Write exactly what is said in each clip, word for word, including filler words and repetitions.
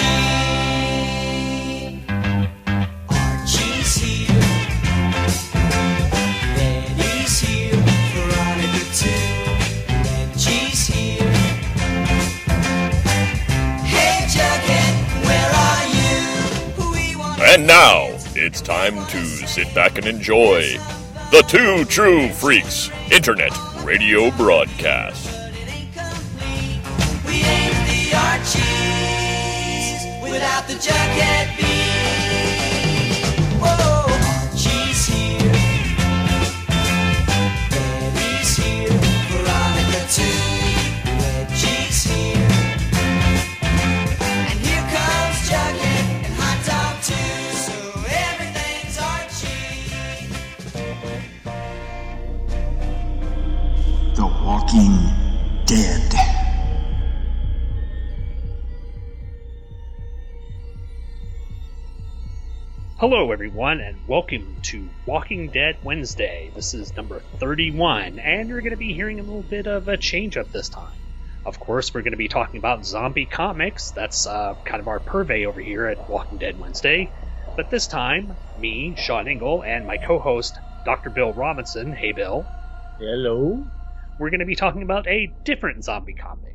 Archie. Archie's here. Betty's here. Veronica too. Reggie's here. Hey, Jughead, where are you? We want and now it's time to sit back and enjoy the Two True Freaks Internet Radio Broadcast. We ain't the Archies without the Jughead beat. Whoa, Archie's here. Betty's here. Veronica too. Reggie's here. And here comes Jughead and Hot Dog too. So everything's Archie. The Walking Dead. Hello, everyone, and welcome to Walking Dead Wednesday. This is number thirty-one, and you're going to be hearing a little bit of a change-up this time. Of course, we're going to be talking about zombie comics. That's uh, kind of our purvey over here at Walking Dead Wednesday. But this time, me, Sean Engel, and my co-host, Doctor Bill Robinson. Hey, Bill. Hello. We're going to be talking about a different zombie comic.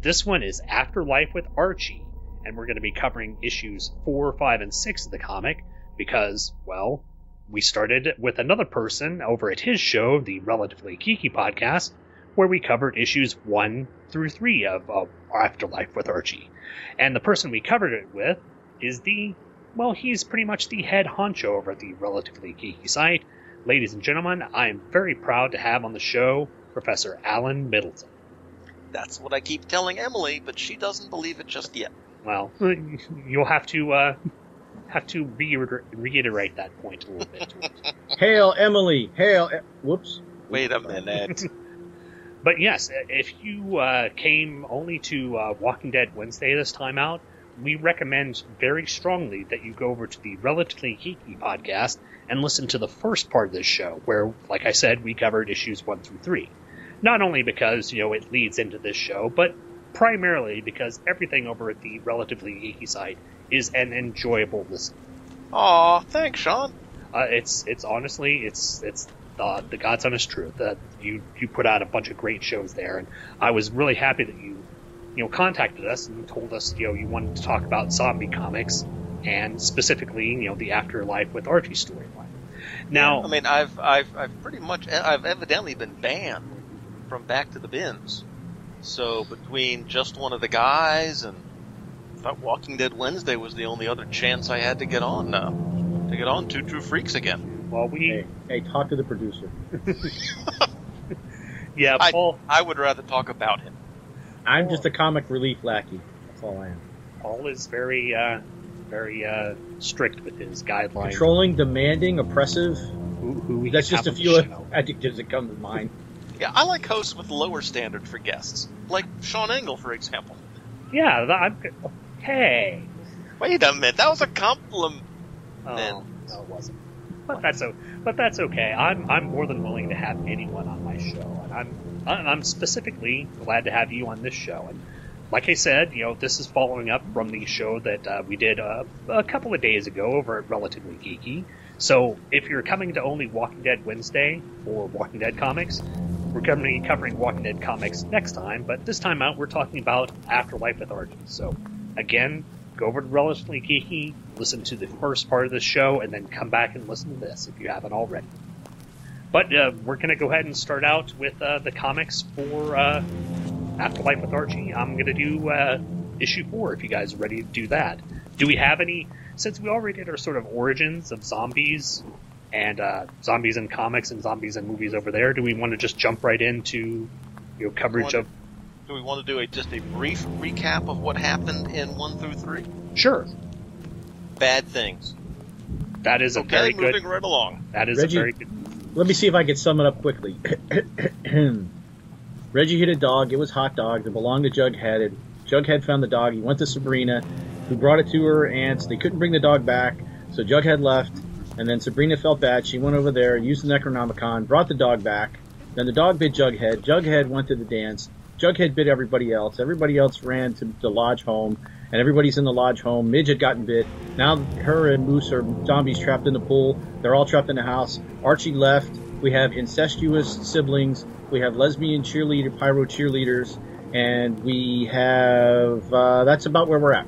This one is Afterlife with Archie, and we're going to be covering issues four, five, and six of the comic. Because, well, we started with another person over at his show, the Relatively Geeky Podcast, where we covered issues one through three of uh, Afterlife with Archie. And the person we covered it with is the, well, he's pretty much the head honcho over at the Relatively Geeky site. Ladies and gentlemen, I am very proud to have on the show Professor Alan Middleton. That's what I keep telling Emily, but she doesn't believe it just yet. Well, you'll have to... Uh, have to re- reiterate that point a little bit. Hail Emily! Hail! E- Whoops. Wait a minute. But yes, if you uh, came only to uh, Walking Dead Wednesday this time out, we recommend very strongly that you go over to the Relatively Geeky Podcast and listen to the first part of this show, where, like I said, we covered issues one through three. Not only because, you know, it leads into this show, but primarily because everything over at the Relatively Geeky site is an enjoyable listen. Aw, thanks, Sean. Uh, it's it's honestly it's it's uh, the God's honest truth that uh, you you put out a bunch of great shows there, and I was really happy that you you know contacted us and told us you know you wanted to talk about zombie comics and specifically you know the Afterlife with Archie storyline. Now, yeah, I mean, I've I've I've pretty much I've evidently been banned from Back to the Bins. So between just one of the guys and I thought Walking Dead Wednesday was the only other chance I had to get on uh, to get on Two True Freaks again. Well, we hey, hey talk to the producer. Yeah, Paul. I, I would rather talk about him. I'm Paul. Just a comic relief lackey. That's all I am. Paul is very, uh, very uh, strict with his guidelines. Controlling, demanding, oppressive. Who, who we That's just a few adjectives that come to mind. Yeah, I like hosts with lower standard for guests, like Sean Engel, for example. Yeah, I'm. Hey. Wait a minute, that was a compliment. Oh, no, it wasn't. But that's o- But that's okay. I'm I'm more than willing to have anyone on my show, and I'm I'm specifically glad to have you on this show. And like I said, you know, this is following up from the show that uh, we did uh, a couple of days ago over at Relatively Geeky. So if you're coming to only Walking Dead Wednesday or Walking Dead Comics, we're going to be covering Walking Dead Comics next time, but this time out we're talking about Afterlife with Archie. So again, go over to Relatively Geeky, listen to the first part of the show, and then come back and listen to this if you haven't already. But uh, we're going to go ahead and start out with uh, the comics for uh, Afterlife with Archie. I'm going to do uh, issue four if you guys are ready to do that. Do we have any, since we already did our sort of origins of zombies and uh, zombies in comics and zombies in movies over there, do we want to just jump right into you know, coverage of... Do we want to do a, just a brief recap of what happened in one through three? Sure. Bad things. That is okay, a very moving good... moving right along. That is Reggie, a very good... Let me see if I can sum it up quickly. Reggie hit a dog. It was Hot Dog. It belonged to Jughead. And Jughead found the dog. He went to Sabrina, who brought it to her aunts. They couldn't bring the dog back, so Jughead left. And then Sabrina felt bad. She went over there, used the Necronomicon, brought the dog back. Then the dog bit Jughead. Jughead went to the dance. Jughead bit everybody else. Everybody else ran to the lodge home, and everybody's in the lodge home. Midge had gotten bit. Now her and Moose are zombies trapped in the pool. They're all trapped in the house. Archie left. We have incestuous siblings. We have lesbian cheerleader, pyro cheerleaders. And we have... Uh, that's about where we're at.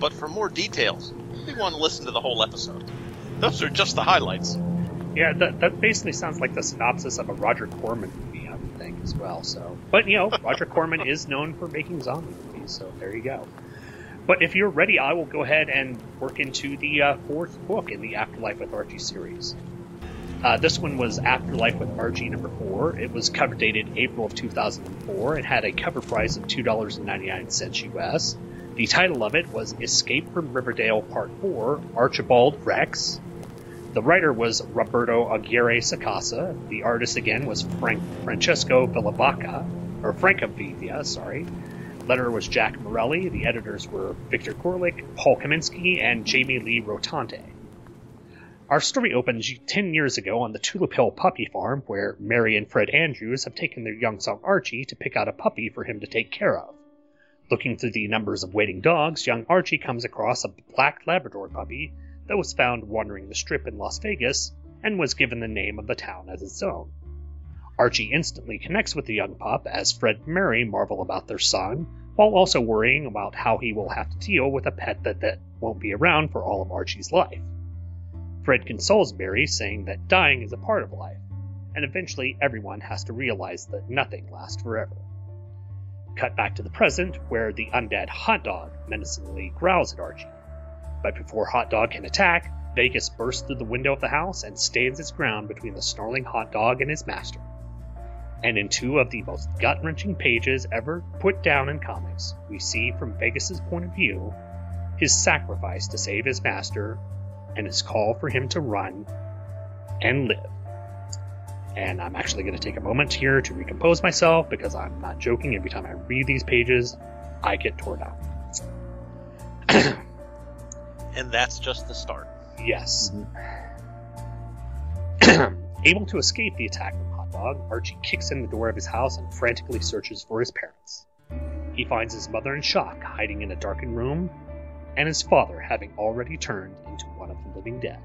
But for more details, we want to listen to the whole episode. Those are just the highlights. Yeah, that, that basically sounds like the synopsis of a Roger Corman movie, I would think, as well. So, but, you know, Roger Corman is known for making zombie movies, so there you go. But if you're ready, I will go ahead and work into the uh, fourth book in the Afterlife with Archie series. Uh, this one was Afterlife with Archie number four. It was cover dated April of two thousand four. It had a cover price of two dollars and ninety-nine cents U S. The title of it was Escape from Riverdale Part four, Archibald Rex. The writer was Roberto Aguirre-Sacasa. The artist, again, was Frank, Francesco Villavacca, or Francavilla, sorry. Letterer was Jack Morelli. The editors were Victor Gorlick, Paul Kaminsky, and Jamie Lee Rotante. Our story opens ten years ago on the Tulip Hill Puppy Farm, where Mary and Fred Andrews have taken their young son Archie to pick out a puppy for him to take care of. Looking through the numbers of waiting dogs, young Archie comes across a black Labrador puppy that was found wandering the strip in Las Vegas and was given the name of the town as its own. Archie instantly connects with the young pup as Fred and Mary marvel about their son, while also worrying about how he will have to deal with a pet that, that won't be around for all of Archie's life. Fred consoles Mary, saying that dying is a part of life, and eventually everyone has to realize that nothing lasts forever. Cut back to the present, where the undead Hot Dog menacingly growls at Archie. But before Hot Dog can attack, Vegas bursts through the window of the house and stands its ground between the snarling Hot Dog and his master. And in two of the most gut-wrenching pages ever put down in comics, we see from Vegas's point of view his sacrifice to save his master and his call for him to run and live. And I'm actually going to take a moment here to recompose myself, because I'm not joking. Every time I read these pages, I get torn out. And that's just the start. Yes. Mm-hmm. Able to escape the attack from Hot Dog, Archie kicks in the door of his house and frantically searches for his parents. He finds his mother in shock, hiding in a darkened room, and his father having already turned into one of the living dead.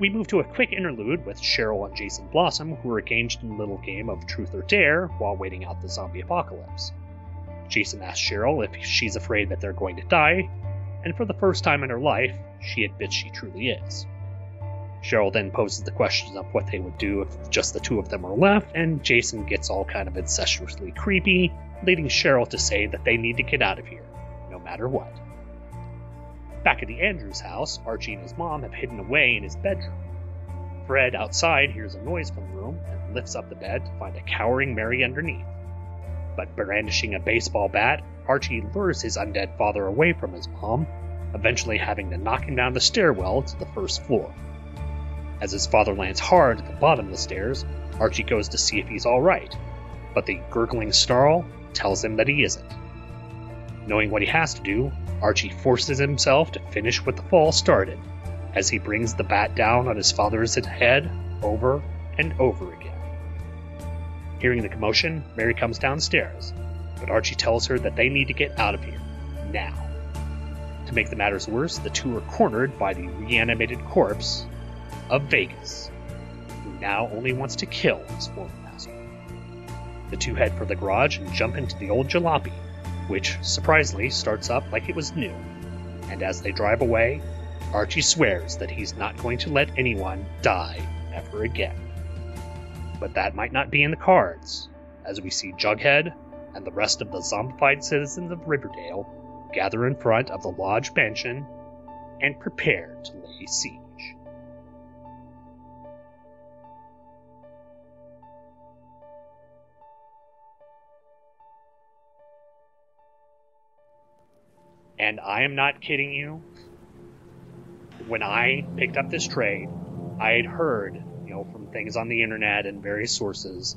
We move to a quick interlude with Cheryl and Jason Blossom, who are engaged in a little game of truth or dare while waiting out the zombie apocalypse. Jason asks Cheryl if she's afraid that they're going to die, and for the first time in her life, she admits she truly is. Cheryl then poses the question of what they would do if just the two of them were left, and Jason gets all kind of incestuously creepy, leading Cheryl to say that they need to get out of here, no matter what. Back at the Andrews house, Archie and his mom have hidden away in his bedroom. Fred, outside, hears a noise from the room and lifts up the bed to find a cowering Mary underneath. But brandishing a baseball bat, Archie lures his undead father away from his mom, eventually having to knock him down the stairwell to the first floor. As his father lands hard at the bottom of the stairs, Archie goes to see if he's alright, but the gurgling snarl tells him that he isn't. Knowing what he has to do, Archie forces himself to finish what the fall started, as he brings the bat down on his father's head over and over again. Hearing the commotion, Mary comes downstairs, but Archie tells her that they need to get out of here, now. To make the matters worse, the two are cornered by the reanimated corpse of Vegas, who now only wants to kill his former master. The two head for the garage and jump into the old jalopy, which, surprisingly, starts up like it was new, and as they drive away, Archie swears that he's not going to let anyone die ever again. But that might not be in the cards, as we see Jughead and the rest of the zombified citizens of Riverdale gather in front of the lodge mansion and prepare to lay siege. And I am not kidding you, when I picked up this trade, I had heard, you know, from things on the internet and various sources,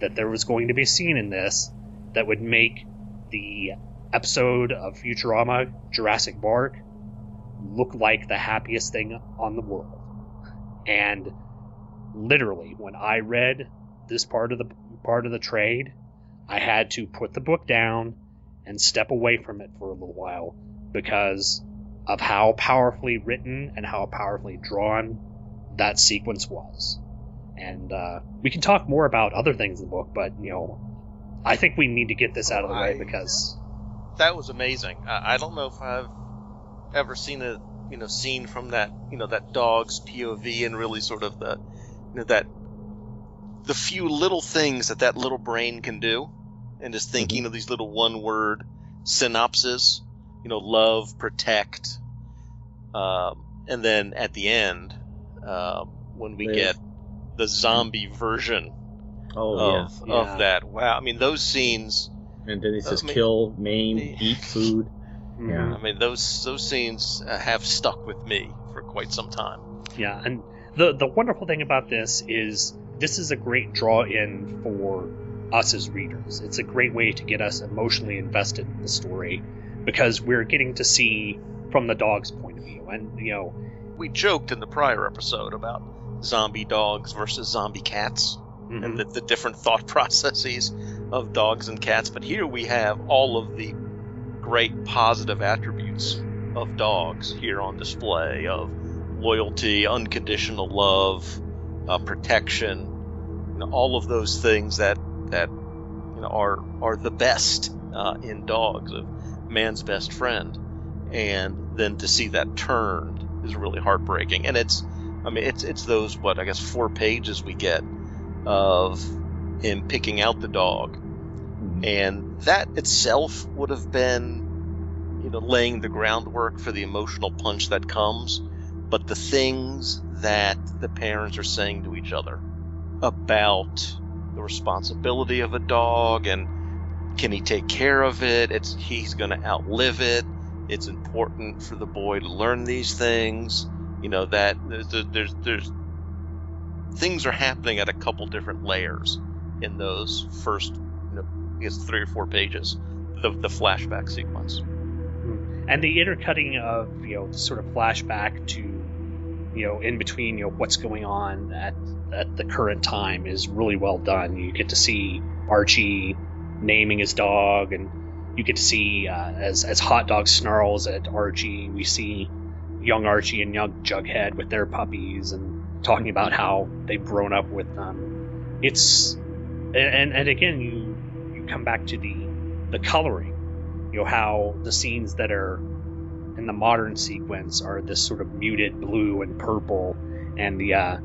that there was going to be a scene in this that would make the episode of Futurama, Jurassic Park, look like the happiest thing on the world. And literally, when I read this part of the part of the trade, I had to put the book down and step away from it for a little while because of how powerfully written and how powerfully drawn that sequence was. And uh, we can talk more about other things in the book, but, you know, I think we need to get this out of the way I, because... That was amazing. I, I don't know if I've ever seen a, you know, scene from that, you know, that dog's P O V and really sort of the, you know, that, the few little things that that little brain can do and just thinking mm-hmm. of these little one-word synopses, you know, love, protect, um, and then at the end, uh, when we Live. get the zombie version oh, of, yeah. Yeah. of that. Wow, I mean, those scenes... And then it says I mean, kill, maim, yeah. eat food. Mm-hmm. Yeah, I mean, those those scenes uh, have stuck with me for quite some time. Yeah, and the the wonderful thing about this is this is a great draw-in for us as readers. It's a great way to get us emotionally invested in the story because we're getting to see from the dog's point of view. And, you know, we joked in the prior episode about zombie dogs versus zombie cats mm-hmm. and the, the different thought processes of dogs and cats. But here we have all of the great positive attributes of dogs here on display of loyalty, unconditional love, uh, protection, you know, all of those things that, that you know, are are the best uh, in dogs, of man's best friend. And then to see that turned is really heartbreaking. And it's, I mean, it's it's those, what, I guess four pages we get of him picking out the dog. Mm-hmm. And that itself would have been, you know, laying the groundwork for the emotional punch that comes. But the things that the parents are saying to each other about the responsibility of a dog and can he take care of it? It's he's going to outlive it. It's important for the boy to learn these things. You know, that there's, there's, there's things are happening at a couple different layers in those first, you know, I guess three or four pages, the, the flashback sequence. And the intercutting of, you know, sort of flashback to, you know, in between, you know, what's going on at, at the current time is really well done. You get to see Archie naming his dog, and you get to see uh, as, as Hot Dog snarls at Archie, we see young Archie and young Jughead with their puppies and talking about how they've grown up with them. It's and and again you you come back to the the coloring, you know, how the scenes that are in the modern sequence are this sort of muted blue and purple, and the uh,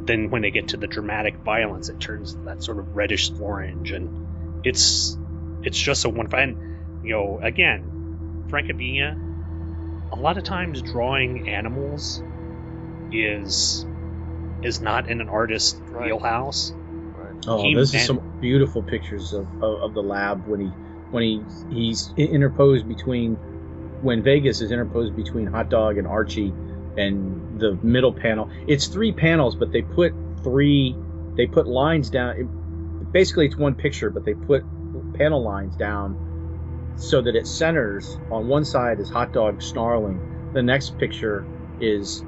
then when they get to the dramatic violence it turns to that sort of reddish orange, and it's it's just a wonderful. And you know, again, Francavilla, a lot of times drawing animals is is not in an artist's right. wheelhouse. Right. Oh, he this man- is some beautiful pictures of, of, of the lab when he when he he's interposed between when Vegas is interposed between Hot Dog and Archie, and the middle panel. It's three panels, but they put three they put lines down. It, basically, it's one picture, but they put panel lines down, so that it centers on one side is Hot Dog snarling. The next picture is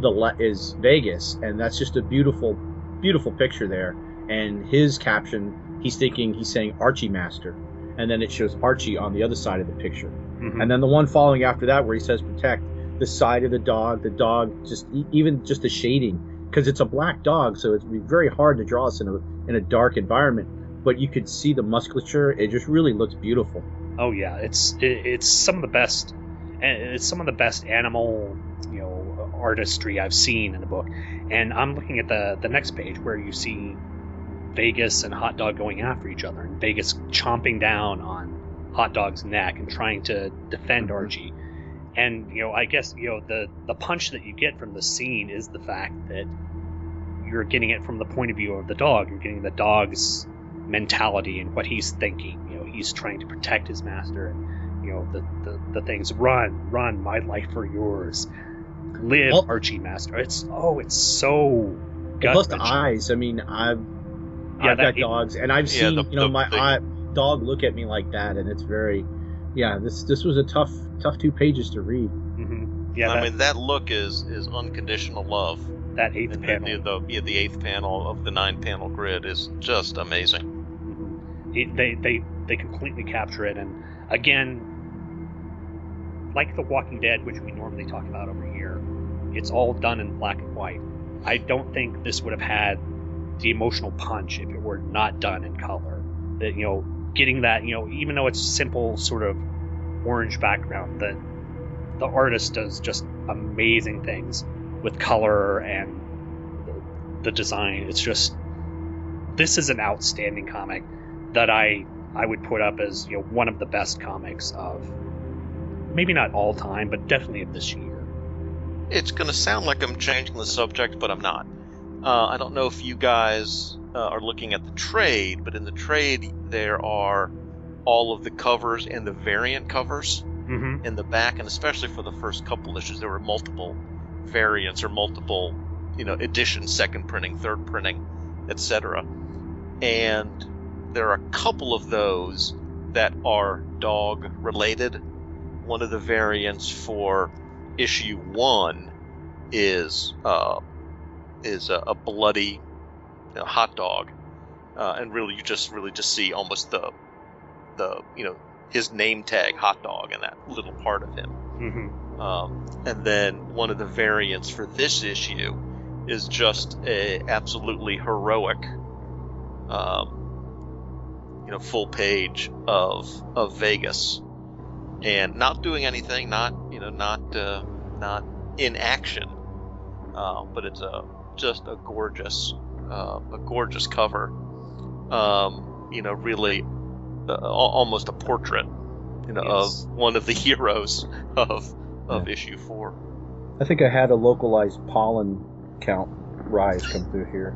the le- is Vegas, and that's just a beautiful, beautiful picture there. And his caption, he's thinking, he's saying Archie Master, and then it shows Archie on the other side of the picture. Mm-hmm. And then the one following after that, where he says protect, the side of the dog, the dog, just even just the shading, because it's a black dog, so it's very hard to draw us in a in a dark environment. But you could see the musculature; it just really looks beautiful. Oh yeah, it's it, it's some of the best, it's some of the best animal, you know, artistry I've seen in the book. And I'm looking at the the next page where you see Vegas and Hot Dog going after each other, and Vegas chomping down on Hot Dog's neck and trying to defend Archie. And you know, I guess you know the the punch that you get from the scene is the fact that you're getting it from the point of view of the dog. You're getting the dog's mentality and what he's thinking. You know, he's trying to protect his master, and you know the the, the things run run my life for yours, live well, Archie Master. It's oh it's so gut plus mentioned. The eyes, I mean I've yeah, I've that, got it, dogs and I've yeah, seen the, you know the, my the, eye, dog look at me like that, and it's very yeah this this was a tough tough two pages to read. Mm-hmm. yeah I that, mean that look is is unconditional love. That eighth and panel the, the, yeah, the eighth panel of the nine panel grid is just amazing. it, they they they completely capture it. And again, like The Walking Dead, which we normally talk about over here, it's all done in black and white. I don't think this would have had the emotional punch if it were not done in color. That, you know, getting that, you know, even though it's simple sort of orange background, that the artist does just amazing things with color and the design. It's just, this is an outstanding comic that I I would put up as, you know, one of the best comics of, maybe not all time, but definitely of this year. It's going to sound like I'm changing the subject, but I'm not. Uh, I don't know if you guys uh, are looking at the trade, but in the trade there are all of the covers and the variant covers mm-hmm. in the back, and especially for the first couple issues, there were multiple variants or multiple, you know, editions, second printing, third printing, et cetera. And there are a couple of those that are dog related. One of the variants for issue one is uh, is a, a bloody, you know, hot dog, uh, and really you just really just see almost the the you know, his name tag hot dog and that little part of him. Mm-hmm. Um, and then one of the variants for this issue is just a absolutely heroic, um, you know, full page of of Vegas, and not doing anything, not you know, not uh, not in action, uh, but it's a just a gorgeous, uh, a gorgeous cover, um, you know, really uh, almost a portrait, you know, yes. of one of the heroes of of yeah. issue four. I think I had a localized pollen count rise come through here.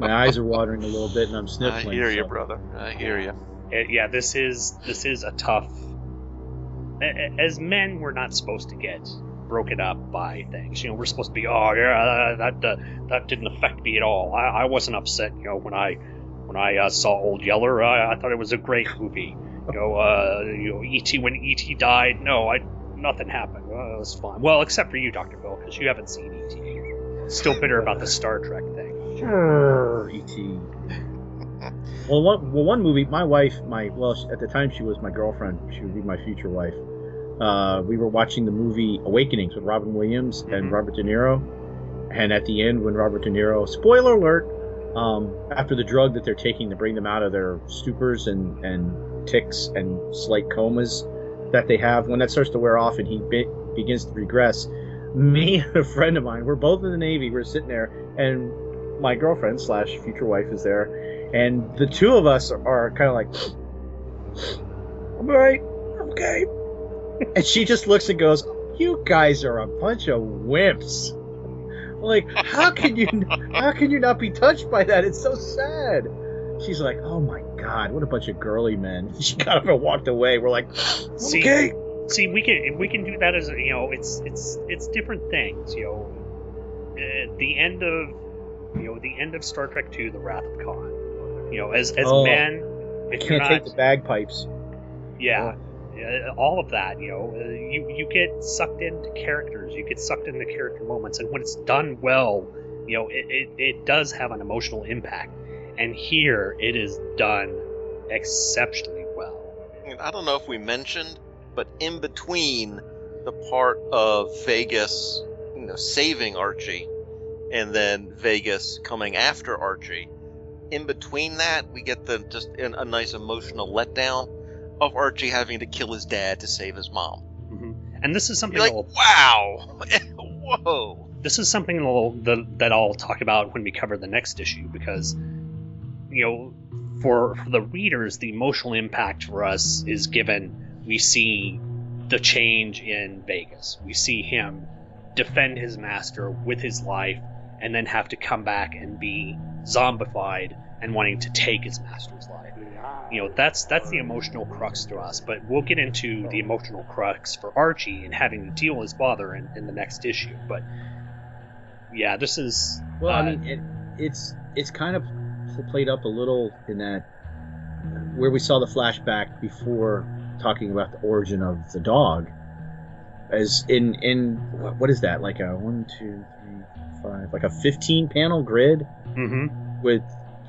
My eyes are watering a little bit and I'm sniffling. I hear you, so. Brother. I hear you. Yeah, this is this is a tough. As men, we're not supposed to get broken up by things. You know, we're supposed to be, oh yeah, that uh, that didn't affect me at all. I, I wasn't upset. You know, when I when I uh, saw Old Yeller, I, I thought it was a great movie. You know, uh, you know, E T when E T died, no, I nothing happened. Well, it was fine. Well, except for you, Doctor Bill, because you haven't seen E T. Still bitter about the Star Trek thing. Sure, E T Well, one well, one movie. My wife, my well, she, at the time she was my girlfriend. She would be my future wife. Uh, we were watching the movie Awakenings with Robin Williams mm-hmm. and Robert De Niro. And at the end, when Robert De Niro, spoiler alert, um, after the drug that they're taking to bring them out of their stupors and and tics and slight comas that they have, when that starts to wear off and he be, begins to regress. Me and a friend of mine, we're both in the Navy, we're sitting there, and my girlfriend slash future wife is there, and the two of us are, are kind of like, I'm alright, I'm okay. And she just looks and goes, you guys are a bunch of wimps. I'm like, how can you how can you not be touched by that? It's so sad. She's like, oh my god, what a bunch of girly men. She got up and walked away. We're like, See? okay. See, we can we can do that as, you know, it's it's it's different things, you know. At the end of, you know, the end of Star Trek two, The Wrath of Khan. You know, as as oh, men, if can't you're not, take the bagpipes. Yeah, oh. all of that. You know, you you get sucked into characters, you get sucked into character moments, and when it's done well, you know, it it, it does have an emotional impact. And here, it is done exceptionally well. I don't know if we mentioned. But in between the part of Vegas, you know, saving Archie, and then Vegas coming after Archie, in between that we get the just a nice emotional letdown of Archie having to kill his dad to save his mom. Mm-hmm. And this is something You're like, I'll, wow, whoa. This is something I'll, the, that I'll talk about when we cover the next issue, because, you know, for, for the readers, the emotional impact for us is given. We see the change in Vegas. We see him defend his master with his life and then have to come back and be zombified and wanting to take his master's life. You know, that's that's the emotional crux to us, but we'll get into the emotional crux for Archie and having to deal with his father in, in the next issue. But, yeah, this is... Well, uh, I mean, it, it's it's kind of played up a little in that where we saw the flashback before... talking about the origin of the dog as in in what is that, like a one two three five like a fifteen panel grid mm-hmm. with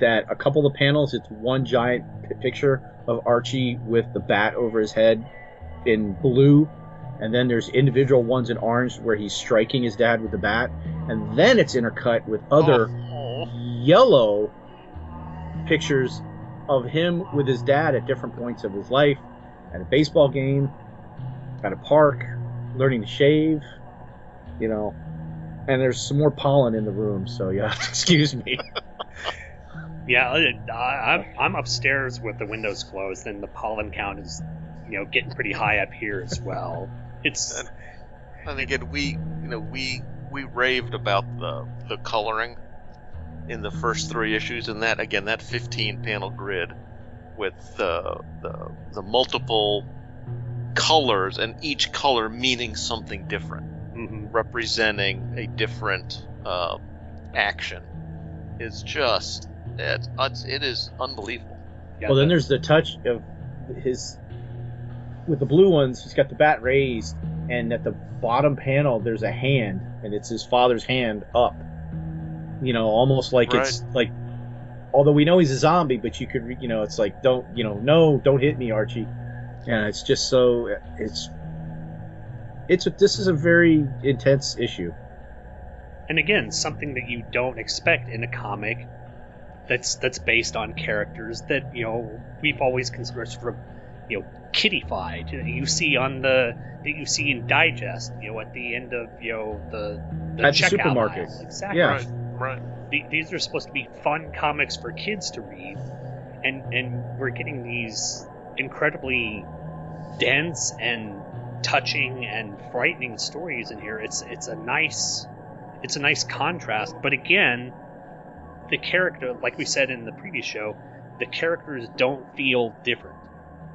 that a couple of panels, it's one giant p- picture of Archie with the bat over his head in blue, and then there's individual ones in orange where he's striking his dad with the bat, and then it's intercut with other oh. yellow pictures of him with his dad at different points of his life, at a baseball game, at a park, learning to shave, you know, and there's some more pollen in the room, so yeah, excuse me. Yeah, I'm I'm upstairs with the windows closed, and the pollen count is, you know, getting pretty high up here as well. It's and, and again, we you know we we raved about the the coloring in the first three issues, and that again that fifteen panel grid with the the, the multiple colors and each color meaning something different, mm-hmm. representing a different uh, action, is just. It's, it's, it is unbelievable. Yeah, well, then there's the touch of his with the blue ones. He's got the bat raised, and at the bottom panel, there's a hand, and it's his father's hand up. You know, almost like right. it's like, although we know he's a zombie, but you could, you know, it's like, don't, you know, no, don't hit me, Archie. And it's just so it's it's a, this is a very intense issue. And again, something that you don't expect in a comic. That's that's based on characters that, you know, we've always considered sort of, you know, kiddified. You see on the that you see in Digest, you know, at the end of, you know, the the at checkout supermarkets. Exactly. Yeah. Right. Right. The, these are supposed to be fun comics for kids to read, and and we're getting these incredibly dense and touching and frightening stories in here. It's it's a nice it's a nice contrast, but again. The character, like we said in the previous show, the characters don't feel different.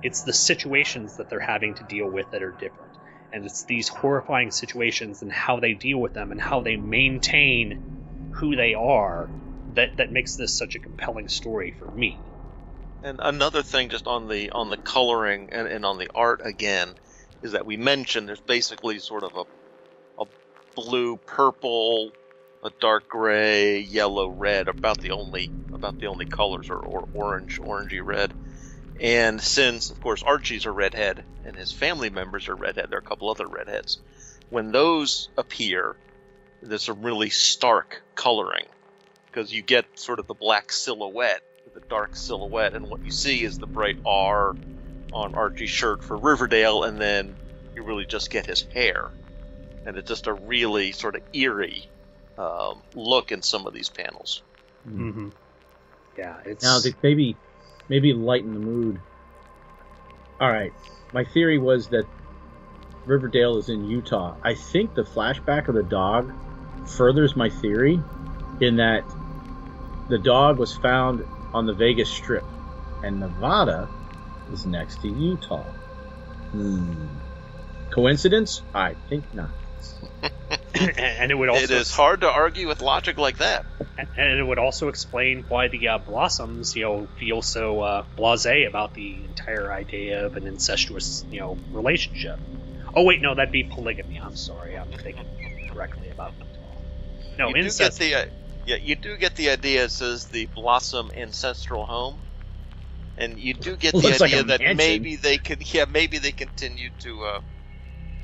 It's the situations that they're having to deal with that are different. And it's these horrifying situations and how they deal with them and how they maintain who they are that, that makes this such a compelling story for me. And another thing just on the on the coloring and, and on the art again is that we mentioned there's basically sort of a, a blue-purple... a dark gray, yellow, red, about the only about the only colors are or orange, orangey red. And since, of course, Archie's a redhead and his family members are redhead, there are a couple other redheads. When those appear, there's a really stark coloring because you get sort of the black silhouette, the dark silhouette, and what you see is the bright R on Archie's shirt for Riverdale, and then you really just get his hair. And it's just a really sort of eerie Um, look in some of these panels. Mm-hmm. Yeah, it's now they maybe maybe lighten the mood. All right, my theory was that Riverdale is in Utah. I think the flashback of the dog furthers my theory in that the dog was found on the Vegas Strip, and Nevada is next to Utah. Hmm. Coincidence? I think not. And it would also. It is hard to argue with logic like that. And it would also explain why the uh, Blossoms, you know, feel so uh, blasé about the entire idea of an incestuous, you know, relationship. Oh wait, no, that'd be polygamy. I'm sorry, I'm thinking correctly about that. No, you incest. Do get the, uh, yeah, you do get the idea. It says the Blossom ancestral home, and you do get the idea like that mansion. maybe they could. Yeah, maybe they continued to. Uh,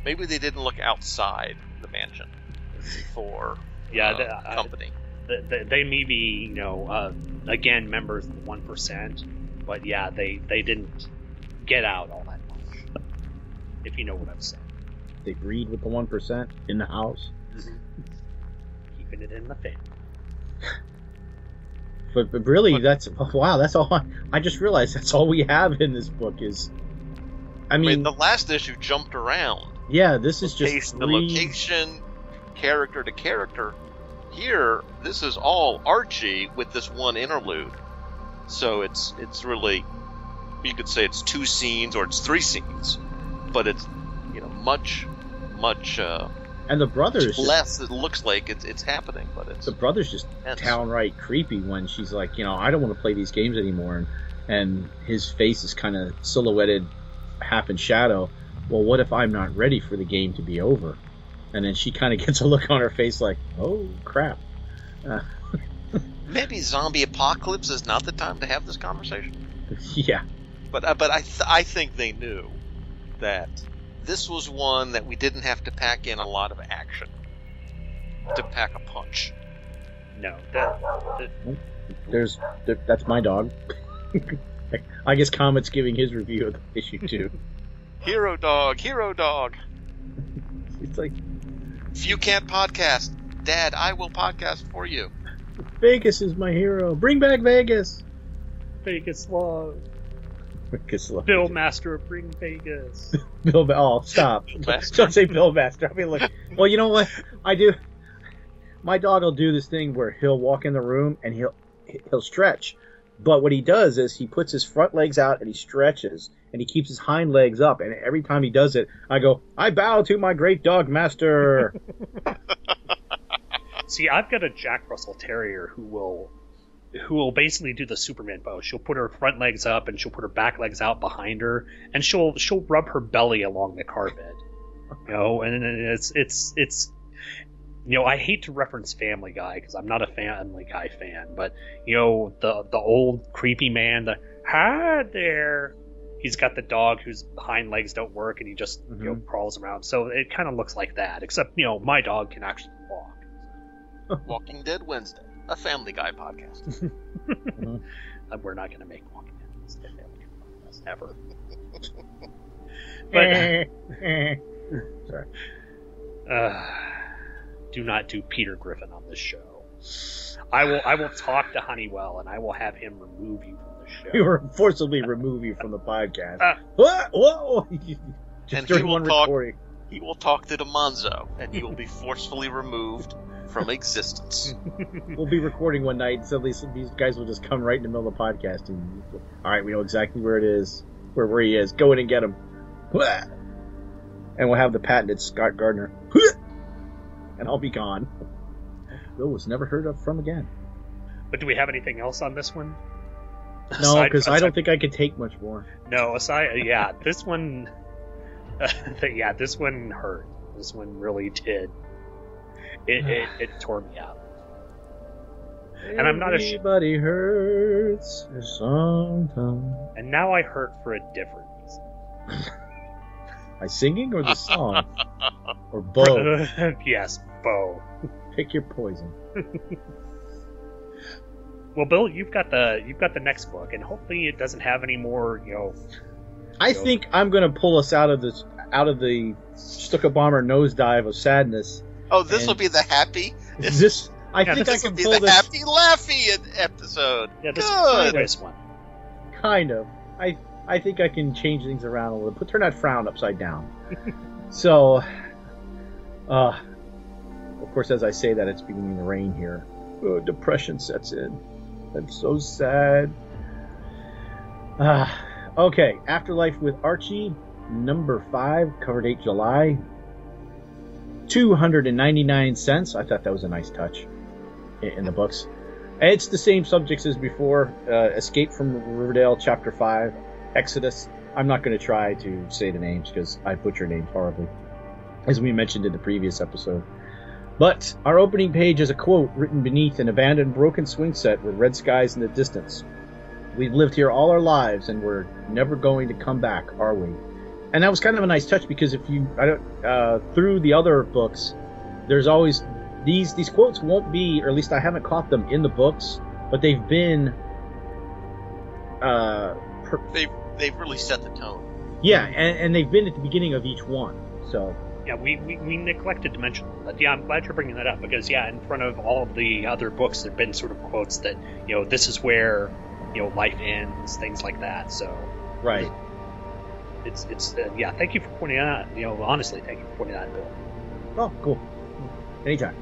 maybe they didn't look outside the mansion. For yeah, uh, the, uh, company, the, the, they may be, you know, uh, again members of the one percent, but yeah, they they didn't get out all that much. If you know what I'm saying, they breed with the one percent in the house, mm-hmm. keeping it in the family. but, but really, but, that's oh, wow. That's all. I, I just realized that's all we have in this book is. I mean, I mean the last issue jumped around. Yeah, this is just three... the location. Character to character. Here, this is all Archie with this one interlude. So it's it's really, you could say it's two scenes or it's three scenes, but it's, you know, much much. Uh, and the brothers less. Just, it looks like it's it's happening, but it's the brothers just intense. Downright creepy when she's like, you know, I don't want to play these games anymore, and and his face is kind of silhouetted, half in shadow. Well, what if I'm not ready for the game to be over? And then she kind of gets a look on her face like, oh, crap. Uh, maybe zombie apocalypse is not the time to have this conversation. Yeah. But uh, but I th I think they knew that this was one that we didn't have to pack in a lot of action to pack a punch. No, that, that... there's that, that's my dog. I guess Comet's giving his review of the issue too. Hero dog, hero dog. It's like, if you can't podcast, Dad, I will podcast for you. Vegas is my hero. Bring back Vegas. Vegas love. Vegas love. Bill Master, bring Vegas. Bill, oh, stop! Don't say Bill Master. I mean, look. Well, you know what? I do. My dog will do this thing where he'll walk in the room and he'll he'll stretch. But what he does is he puts his front legs out and he stretches and he keeps his hind legs up. And every time he does it, I go, I bow to my great dog master. See, I've got a Jack Russell Terrier who will who will basically do the Superman bow. She'll put her front legs up and she'll put her back legs out behind her, and she'll she'll rub her belly along the car bed. You know, and it's it's it's. You know, I hate to reference Family Guy because I'm not a Family Guy fan, but, you know, the the old creepy man, the, hi there, he's got the dog whose hind legs don't work and he just, mm-hmm. you know, crawls around. So it kind of looks like that, except, you know, my dog can actually walk. Walking Dead Wednesday, a Family Guy podcast. We're not going to make Walking Dead Wednesday a Family Guy podcast, ever. But, sorry. Uh... Do not do Peter Griffin on this show. I will I will talk to Honeywell and I will have him remove you from the show. He will forcibly remove you from the podcast. Uh, whoa! whoa. Just and he will, talk, he will talk to DiManzo and you will be forcefully removed from existence. We'll be recording one night and suddenly these guys will just come right in the middle of the podcast. And, all right, we know exactly where it is, where, where he is. Go in and get him. And we'll have the patented Scott Gardner. And I'll be gone. Bill was never heard of from again. But do we have anything else on this one? No, because I don't think I could take much more. No, aside, yeah, this one, uh, yeah, this one hurt. This one really did. It it, it tore me up. And I'm not ashamed. Everybody hurts sometimes. And now I hurt for a different reason. My singing or the song? Or both? Yes, both. Pick your poison. Well, Bill, you've got the you've got the next book, and hopefully it doesn't have any more, you know. I you think know. I'm going to pull us out of this out of the Stuckabomber nosedive of sadness. Oh, this will be the happy. Is this I yeah, think this I can pull be the this... happy laughy episode. Yeah, this Good. Is one. Kind of. I. I think I can change things around a little bit. Turn that frown upside down. So, uh, of course, as I say that, it's beginning to rain here. Oh, depression sets in. I'm so sad. Uh, okay, Afterlife with Archie, number five, cover date July. two hundred ninety-nine cents. I thought that was a nice touch in the books. It's the same subjects as before. Uh, Escape from Riverdale, chapter five. Exodus. I'm not going to try to say the names because I butcher names horribly, as we mentioned in the previous episode. But our opening page is a quote written beneath an abandoned broken swing set with red skies in the distance. We've lived here all our lives and we're never going to come back, are we? And that was kind of a nice touch because if you, I don't, uh, through the other books, there's always these, these quotes won't be, or at least I haven't caught them in the books, but they've been, uh, they've, They've really set the tone. Yeah, and, and they've been at the beginning of each one. So yeah, we, we, we neglected to mention that. Yeah, I'm glad you're bringing that up because, yeah, in front of all of the other books, there have been sort of quotes that, you know, this is where, you know, life ends, things like that. So right. It's, it's uh, yeah, thank you for pointing out. You know, honestly, thank you for pointing that out. Oh, cool. Anytime.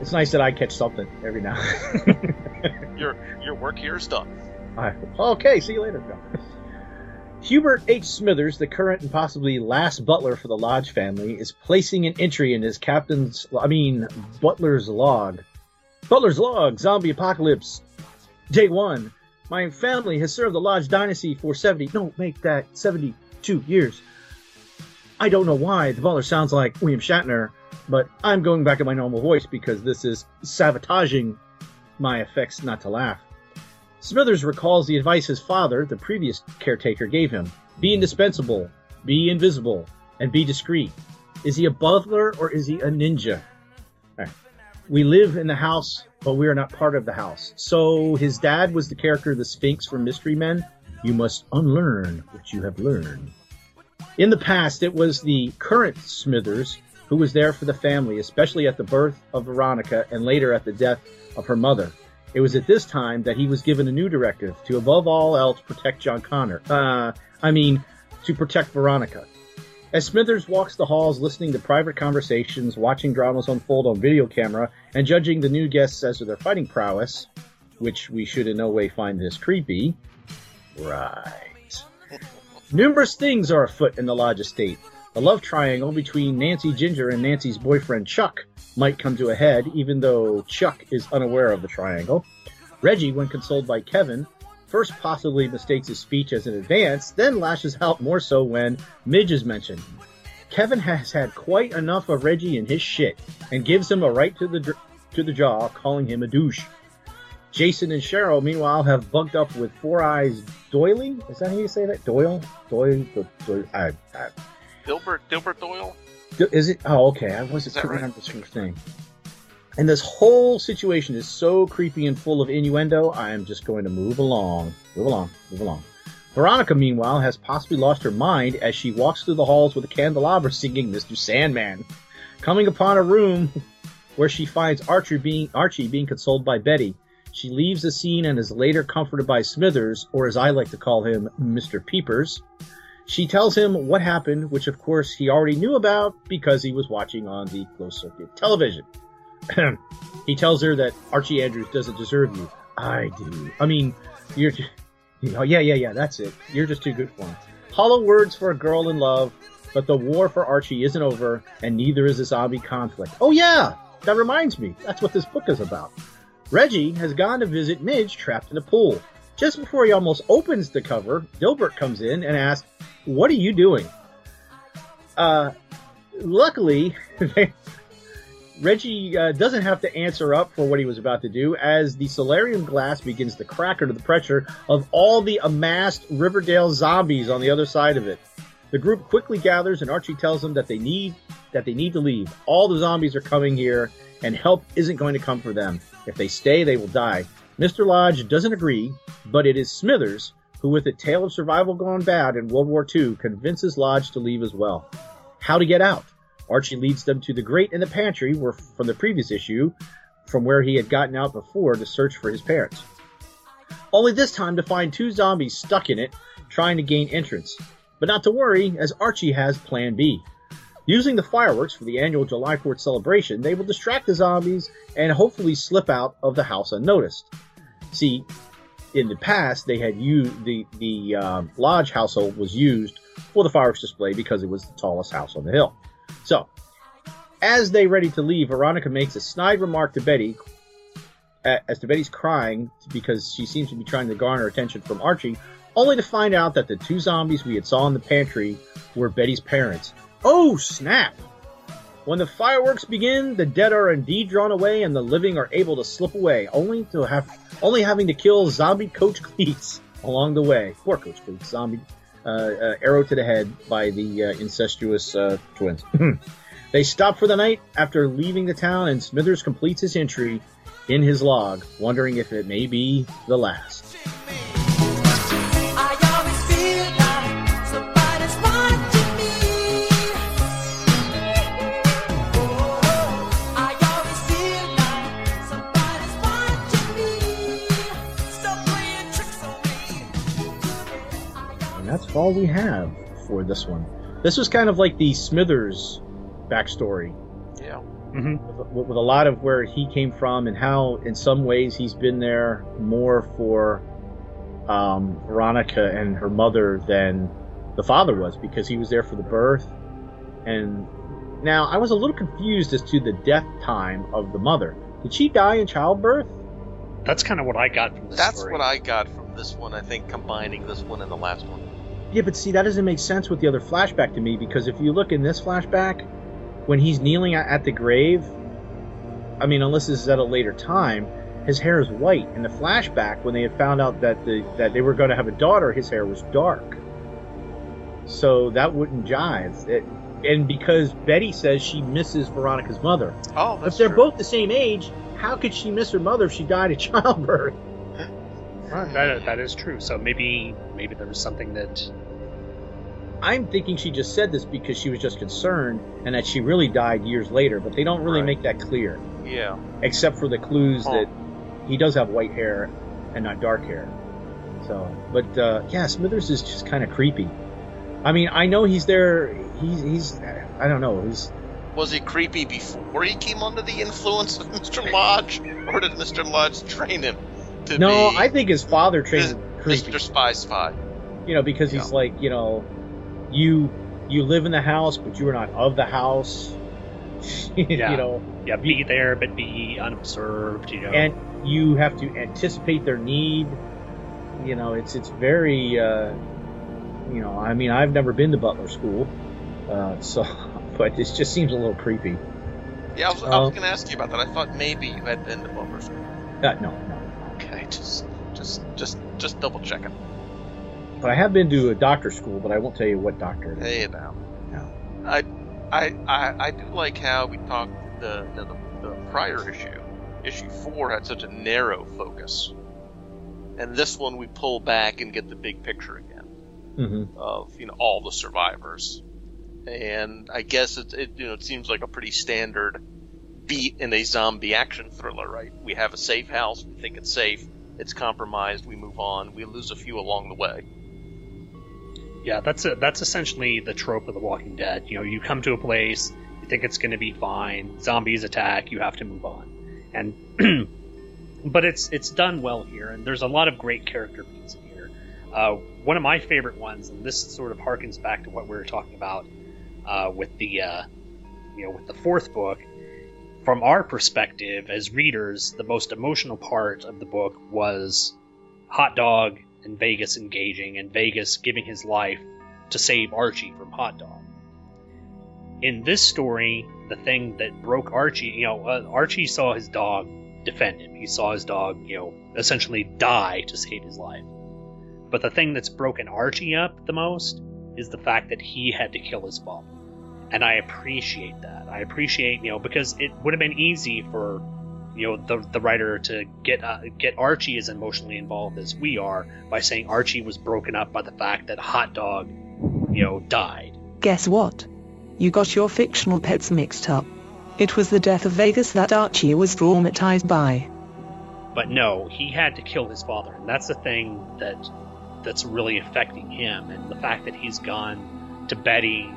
It's nice that I catch something every now and then. your, your work here is done. All right. Okay, see you later. Hubert H. Smithers, the current and possibly last butler for the Lodge family, is placing an entry in his captain's, I mean, butler's log. Butler's log, zombie apocalypse, day one. My family has served the Lodge dynasty for seventy, no, make that seventy-two years. I don't know why the butler sounds like William Shatner, but I'm going back to my normal voice because this is sabotaging my effects not to laugh. Smithers recalls the advice his father, the previous caretaker, gave him. Be indispensable, be invisible, and be discreet. Is he a butler or is he a ninja? All right. We live in the house, but we are not part of the house. So his dad was the character of the Sphinx from Mystery Men. You must unlearn what you have learned. In the past, it was the current Smithers who was there for the family, especially at the birth of Veronica and later at the death of her mother. It was at this time that he was given a new directive to, above all else, protect John Connor. Uh, I mean, to protect Veronica. As Smithers walks the halls listening to private conversations, watching dramas unfold on video camera, and judging the new guests as to their fighting prowess, which we should in no way find this creepy. Right. Numerous things are afoot in the lodge estate. The love triangle between Nancy Ginger and Nancy's boyfriend Chuck might come to a head, even though Chuck is unaware of the triangle. Reggie, when consoled by Kevin, first possibly mistakes his speech as an advance, then lashes out more so when Midge is mentioned. Kevin has had quite enough of Reggie and his shit, and gives him a right to the to the jaw, calling him a douche. Jason and Cheryl, meanwhile, have bunked up with Four Eyes Doily? Is that how you say that? Doyle? Doyle? Doyle? I... I Dilbert, Dilbert Doyle? Is it? Oh, okay. I wasn't sure right? This first thing. And this whole situation is so creepy and full of innuendo, I am just going to move along. Move along. Move along. Veronica, meanwhile, has possibly lost her mind as she walks through the halls with a candelabra singing Mister Sandman. Coming upon a room where she finds Archie being, Archie being consoled by Betty. She leaves the scene and is later comforted by Smithers, or as I like to call him, Mister Peepers. She tells him what happened, which of course he already knew about because he was watching on the closed-circuit television. He tells her that Archie Andrews doesn't deserve you. I do. I mean, you're just, you know, yeah, yeah, yeah, that's it. You're just too good for him. Hollow words for a girl in love, but the war for Archie isn't over, and neither is the zombie conflict. Oh yeah, that reminds me. That's what this book is about. Reggie has gone to visit Midge trapped in a pool. Just before he almost opens the cover, Dilbert comes in and asks, "What are you doing?" Uh, luckily, Reggie uh, doesn't have to answer up for what he was about to do, as the solarium glass begins to crack under the pressure of all the amassed Riverdale zombies on the other side of it. The group quickly gathers, and Archie tells them that they need that they need to leave. All the zombies are coming here, and help isn't going to come for them. If they stay, they will die. Mister Lodge doesn't agree, but it is Smithers who, with a tale of survival gone bad in World War Two, convinces Lodge to leave as well. How to get out? Archie leads them to the grate in the pantry where, from the previous issue, from where he had gotten out before to search for his parents. Only this time to find two zombies stuck in it, trying to gain entrance. But not to worry, as Archie has Plan B. Using the fireworks for the annual July fourth celebration, they will distract the zombies and hopefully slip out of the house unnoticed. See, in the past, they had used the the uh, Lodge household was used for the fireworks display because it was the tallest house on the hill. So, as they ready to leave, Veronica makes a snide remark to Betty, uh, as to Betty's crying because she seems to be trying to garner attention from Archie, only to find out that the two zombies we had saw in the pantry were Betty's parents. Oh, snap! When the fireworks begin, the dead are indeed drawn away, and the living are able to slip away, only to have only having to kill zombie Coach Cleats along the way. Poor Coach Cleats, zombie uh, uh, arrow to the head by the uh, incestuous uh, twins. They stop for the night after leaving the town, and Smithers completes his entry in his log, wondering if it may be the last. That's all we have for this one. This was kind of like the Smithers backstory. Yeah. Mm-hmm. With, with a lot of where he came from and how, in some ways, he's been there more for um, Veronica and her mother than the father was, because he was there for the birth. And now, I was a little confused as to the death time of the mother. Did she die in childbirth? That's kind of what I got from this That's story. What I got from this one, I think, combining this one and the last one. Yeah, but see, that doesn't make sense with the other flashback to me, because if you look in this flashback, when he's kneeling at the grave, I mean, unless this is at a later time, his hair is white. In the flashback, when they had found out that the that they were going to have a daughter, his hair was dark. So that wouldn't jive. It, and because Betty says she misses Veronica's mother. Oh, that's If they're true. both the same age, how could she miss her mother if she died at childbirth? Right. That, that is true. So maybe maybe there was something that... I'm thinking she just said this because she was just concerned and that she really died years later, but they don't really right. make that clear. Yeah. Except for the clues oh. that he does have white hair and not dark hair. So, But, uh, yeah, Smithers is just kind of creepy. I mean, I know he's there. He's, he's I don't know. He's... Was he creepy before he came under the influence of Mister Lodge? Or did Mister Lodge train him to no, be... No, I think his father trained him creepy. Mister Spy Spy. You know, because yeah. he's like, you know... You you live in the house, but you are not of the house. you yeah. know, yeah, be there, but be unobserved. You know, and you have to anticipate their need. You know, it's it's very. Uh, you know, I mean, I've never been to Butler School, uh, so but it just seems a little creepy. Yeah, I was, um, I was going to ask you about that. I thought maybe you had been to Butler School. Uh, no, no. Okay, just just just just double checking. But I have been to a doctor school, but I won't tell you what doctor it is. Hey, now. No. I, I, I, I do like how we talked the, the, the prior issue. Issue four had such a narrow focus. And this one we pull back and get the big picture again. Mm-hmm. Of, you know, all the survivors. And I guess it, it, you know, it seems like a pretty standard beat in a zombie action thriller, right? We have a safe house. We think it's safe. It's compromised. We move on. We lose a few along the way. Yeah, that's a, that's essentially the trope of The Walking Dead. You know, you come to a place, you think it's going to be fine, zombies attack, you have to move on. And but it's it's done well here, and there's a lot of great character beats in here. Uh, one of my favorite ones, and this sort of harkens back to what we were talking about uh, with the uh, you know with the fourth book. From our perspective as readers, the most emotional part of the book was Hot Dog. And Vegas engaging, and Vegas giving his life to save Archie from Hot Dog. In this story, the thing that broke Archie, you know, uh, Archie saw his dog defend him. He saw his dog, you know, essentially die to save his life. But the thing that's broken Archie up the most is the fact that he had to kill his father. And I appreciate that. I appreciate, you know, because it would have been easy for... you know, the the writer to get uh, get Archie as emotionally involved as we are by saying Archie was broken up by the fact that Hot Dog, you know, died. Guess what? You got your fictional pets mixed up. It was the death of Vegas that Archie was traumatized by. But no, he had to kill his father, and that's the thing that that's really affecting him, and the fact that he's gone to Betty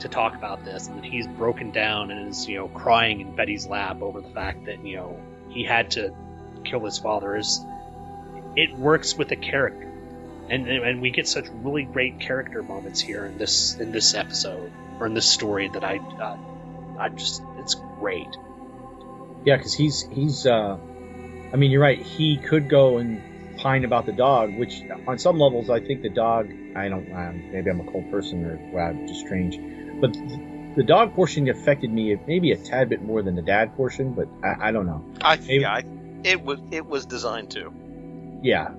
to talk about this, and that he's broken down and is, you know, crying in Betty's lap over the fact that, you know, he had to kill his father. Is it works with the character, and and we get such really great character moments here in this in this episode or in this story that I uh, I just it's great. Yeah, because he's he's uh, I mean, you're right. He could go and pine about the dog, which on some levels I think the dog. I don't. Um, maybe I'm a cold person or wow, just strange. But the dog portion affected me maybe a tad bit more than the dad portion, but I, I don't know. I think yeah, it was it was designed to. Yeah,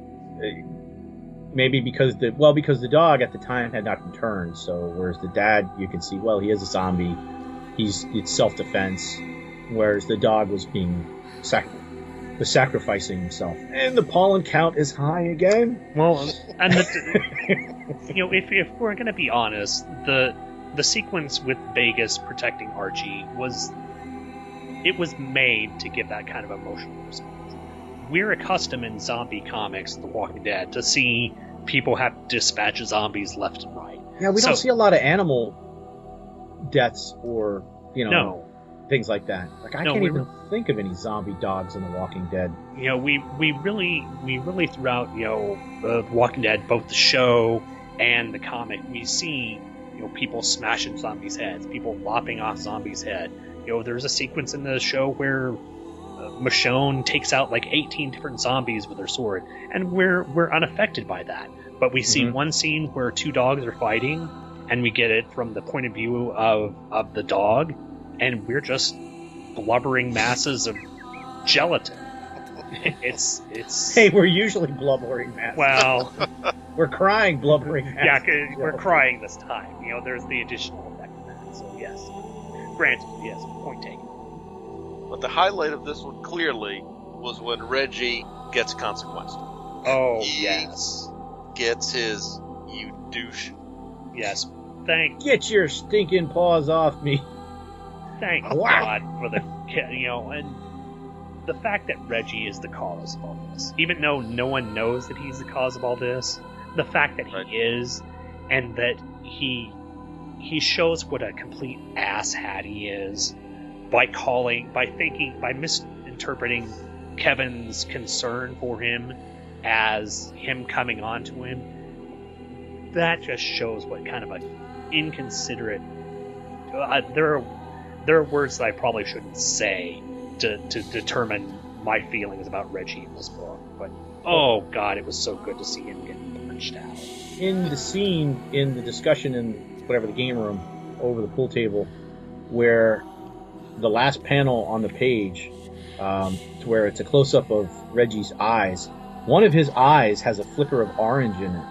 maybe because the well because the dog at the time had not been turned. So whereas the dad, you can see well he is a zombie, he's it's self defense, whereas the dog was being sac- was sacrificing himself. And the pollen count is high again. Well, and the, you know if if we're gonna be honest, the. The sequence with Vegas protecting Archie was it was made to give that kind of emotional response. We're accustomed in zombie comics, The Walking Dead, to see people have to dispatch zombies left and right. Yeah, we so, don't see a lot of animal deaths or you know no. things like that. Like I no, can't even re- think of any zombie dogs in The Walking Dead. You know, we we really we really throughout you know uh, The Walking Dead, both the show and the comic, we see. You know, people smashing zombies' heads, people lopping off zombies' head. You know, there's a sequence in the show where uh, Michonne takes out like eighteen different zombies with her sword, and we're we're unaffected by that. But we see mm-hmm. one scene where two dogs are fighting, and we get it from the point of view of of the dog, and we're just blubbering masses of gelatin. It's it's. Hey, we're usually blubbering, Matt. Well, we're crying, blubbering. Yeah, so. We're crying this time. You know, there's the additional effect of that. So yes, granted, yes, point taken. But the highlight of this one clearly was when Reggie gets consequenced. Oh he yes, gets his you douche. Yes, thank. Get your stinking paws off me. Thank God for the, you know, and the fact that Reggie is the cause of all this. Even though no one knows that he's the cause of all this, the fact that he is, and that he he shows what a complete asshat he is by calling, by thinking, by misinterpreting Kevin's concern for him as him coming on to him. That just shows what kind of an inconsiderate... Uh, there are There are words that I probably shouldn't say to, to determine my feelings about Reggie in this book, but oh god, it was so good to see him getting punched out. In the scene, in the discussion in whatever the game room over the pool table, where the last panel on the page, um, to where it's a close-up of Reggie's eyes, one of his eyes has a flicker of orange in it.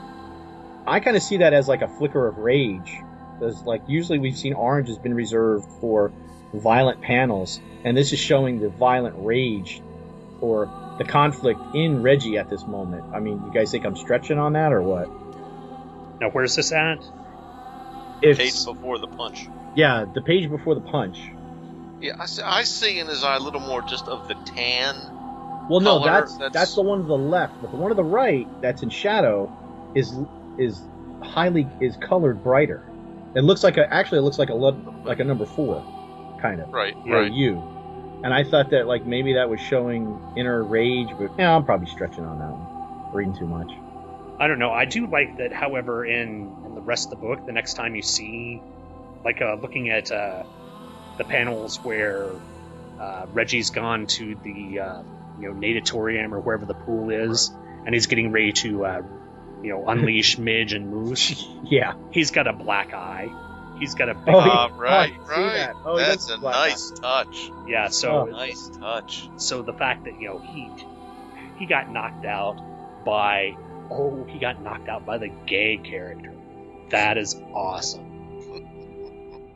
I kind of see that as like a flicker of rage. Because, like, usually we've seen orange has been reserved for violent panels, and this is showing the violent rage or the conflict in Reggie at this moment. I mean, you guys think I'm stretching on that or what? Now, where's this at? The page before the punch. Yeah, the page before the punch. Yeah, I see, I see in his eye a little more just of the tan. Well, no, color. That's, that's that's the one to the left, but the one to the right that's in shadow is is highly is colored brighter. It looks like a, actually it looks like a like a number four, kind of. Right, you know, right. You, and I thought that like maybe that was showing inner rage, but yeah, you know, I'm probably stretching on that one, reading too much. I don't know. I do like that. However, in, in the rest of the book, the next time you see, like, uh, looking at uh, the panels where uh, Reggie's gone to the uh, you know natatorium or wherever the pool is, right, and he's getting ready to. Uh, You know, unleash Midge and Moose. Yeah, he's got a black eye. He's got a big. Oh, eye. Right, oh, right. That. Oh, that's a nice eye. Touch. Yeah. So oh. nice touch. So the fact that you know he he got knocked out by oh he got knocked out by the gay character. That is awesome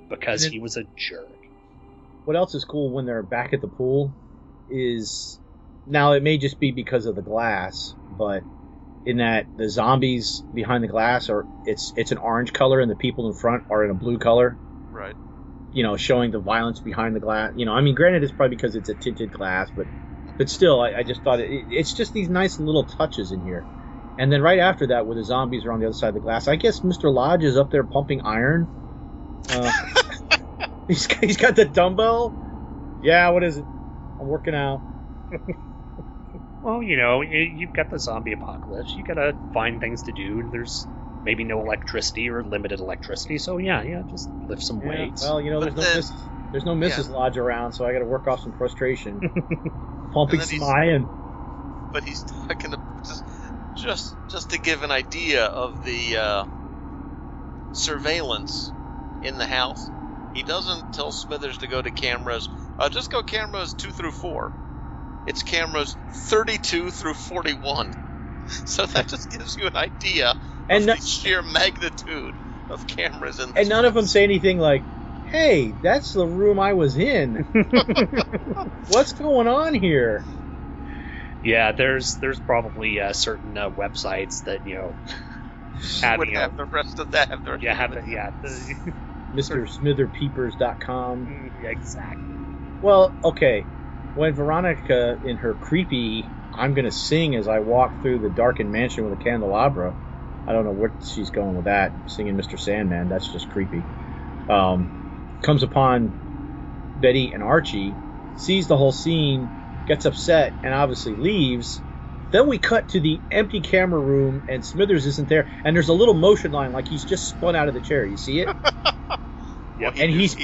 because then, he was a jerk. What else is cool when they're back at the pool is now it may just be because of the glass, but. In that the zombies behind the glass are it's it's an orange color and the people in front are in a blue color. Right. You know, showing the violence behind the glass. You know, I mean, granted, it's probably because it's a tinted glass, but but still, I, I just thought it, it's just these nice little touches in here. And then right after that, where the zombies are on the other side of the glass, I guess Mister Lodge is up there pumping iron. Uh, he's he's got the dumbbell. Yeah, what is it? I'm working out. Well, you know, you've got the zombie apocalypse. You gotta find things to do. There's maybe no electricity or limited electricity, so yeah, yeah, just lift some yeah, weights. Well, you know, there's, then, no miss, there's no Missus Yeah. Lodge around, so I gotta work off some frustration. Pumping some iron. But he's talking to just, just just to give an idea of the uh, surveillance in the house. He doesn't tell Smithers to go to cameras. Uh, just go cameras two through four. It's cameras thirty-two through forty-one. So that just gives you an idea and of no, the sheer magnitude of cameras in this. And none place. Of them say anything like, hey, that's the room I was in. What's going on here? Yeah, there's there's probably uh, certain uh, websites that, you know, have, would you have know, the rest of that. Have the rest yeah, of have the, yeah. The, Mister Smither Peepers dot com. Exactly. Well, okay. When Veronica, in her creepy, I'm going to sing as I walk through the darkened mansion with a candelabra, I don't know where she's going with that, singing Mister Sandman, that's just creepy, um, comes upon Betty and Archie, sees the whole scene, gets upset, and obviously leaves. Then we cut to the empty camera room, and Smithers isn't there, and there's a little motion line like he's just spun out of the chair. You see it? Yep. And he's...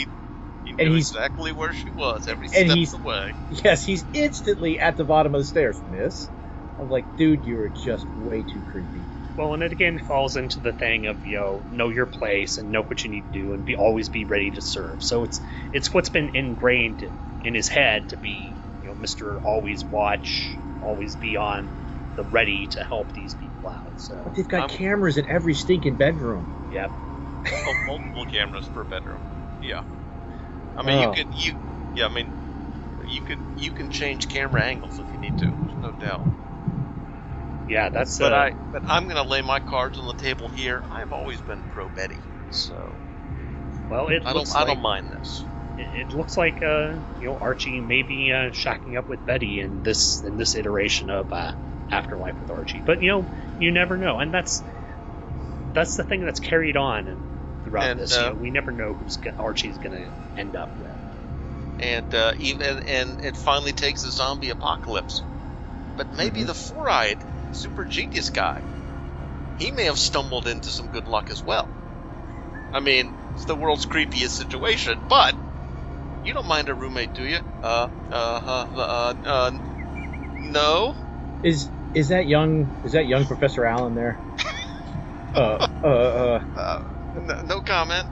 And he's exactly where she was every step of the way. Yes, he's instantly at the bottom of the stairs, miss. I'm like, dude, you are just way too creepy. Well, and it again falls into the thing of, you know, know your place and know what you need to do and be always be ready to serve. So it's it's what's been ingrained in his head to be, you know, Mister Always Watch, always be on the ready to help these people out. So. But they've got um, cameras in every stinking bedroom. Yep. Oh, multiple cameras per bedroom. Yeah. I mean, oh. you could you yeah. I mean, you could you can change camera angles if you need to. There's no doubt. Yeah, that's. But uh, I but I'm gonna lay my cards on the table here. I've always been pro Betty, so. Well, it I looks don't like, I don't mind this. It, it looks like uh, you know Archie may be uh, shacking up with Betty in this in this iteration of uh, Afterlife with Archie. But you know you never know, and that's that's the thing that's carried on throughout and, this. Uh, you know, we never know who's go- Archie's gonna end up with. And uh, even and it finally takes a zombie apocalypse. But maybe mm-hmm. the four-eyed super genius guy, he may have stumbled into some good luck as well. I mean, it's the world's creepiest situation, but you don't mind a roommate, do you? Uh, uh, uh, uh, uh no. Is is that young? Is that young Professor Allen there? uh, uh, uh. uh no, no comment.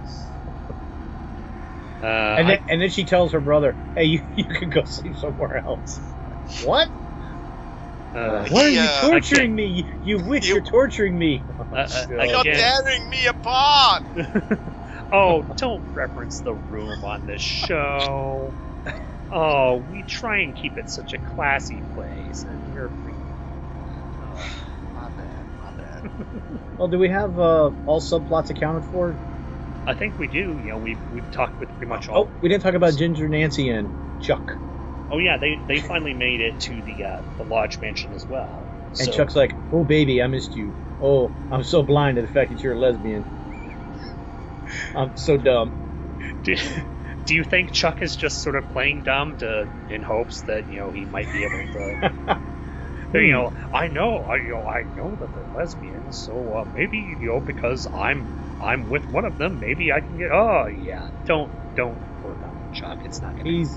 Uh, and then, I, and then she tells her brother, "Hey, you you can go sleep somewhere else." What? Uh, Why are you uh, torturing me? You, you wish you, you're torturing me. Uh, uh, you're tearing me apart. Oh, don't reference the room on this show. Oh, we try and keep it such a classy place, and you're. Oh, my bad, my bad. Well, do we have uh, all subplots accounted for? I think we do. You know, we've we've talked with pretty much all. Oh, we didn't talk about Ginger, Nancy, and Chuck. Oh yeah, they, they finally made it to the uh, the Lodge Mansion as well. So. And Chuck's like, "Oh baby, I missed you. Oh, I'm so blind to the fact that you're a lesbian. I'm so dumb." Do, do you think Chuck is just sort of playing dumb to in hopes that you know he might be able to? you know, I know, I you know, I know that they're lesbians, so uh, maybe you know because I'm I'm with one of them, maybe I can get. Oh yeah, don't don't work on Chuck. It's not gonna. He's,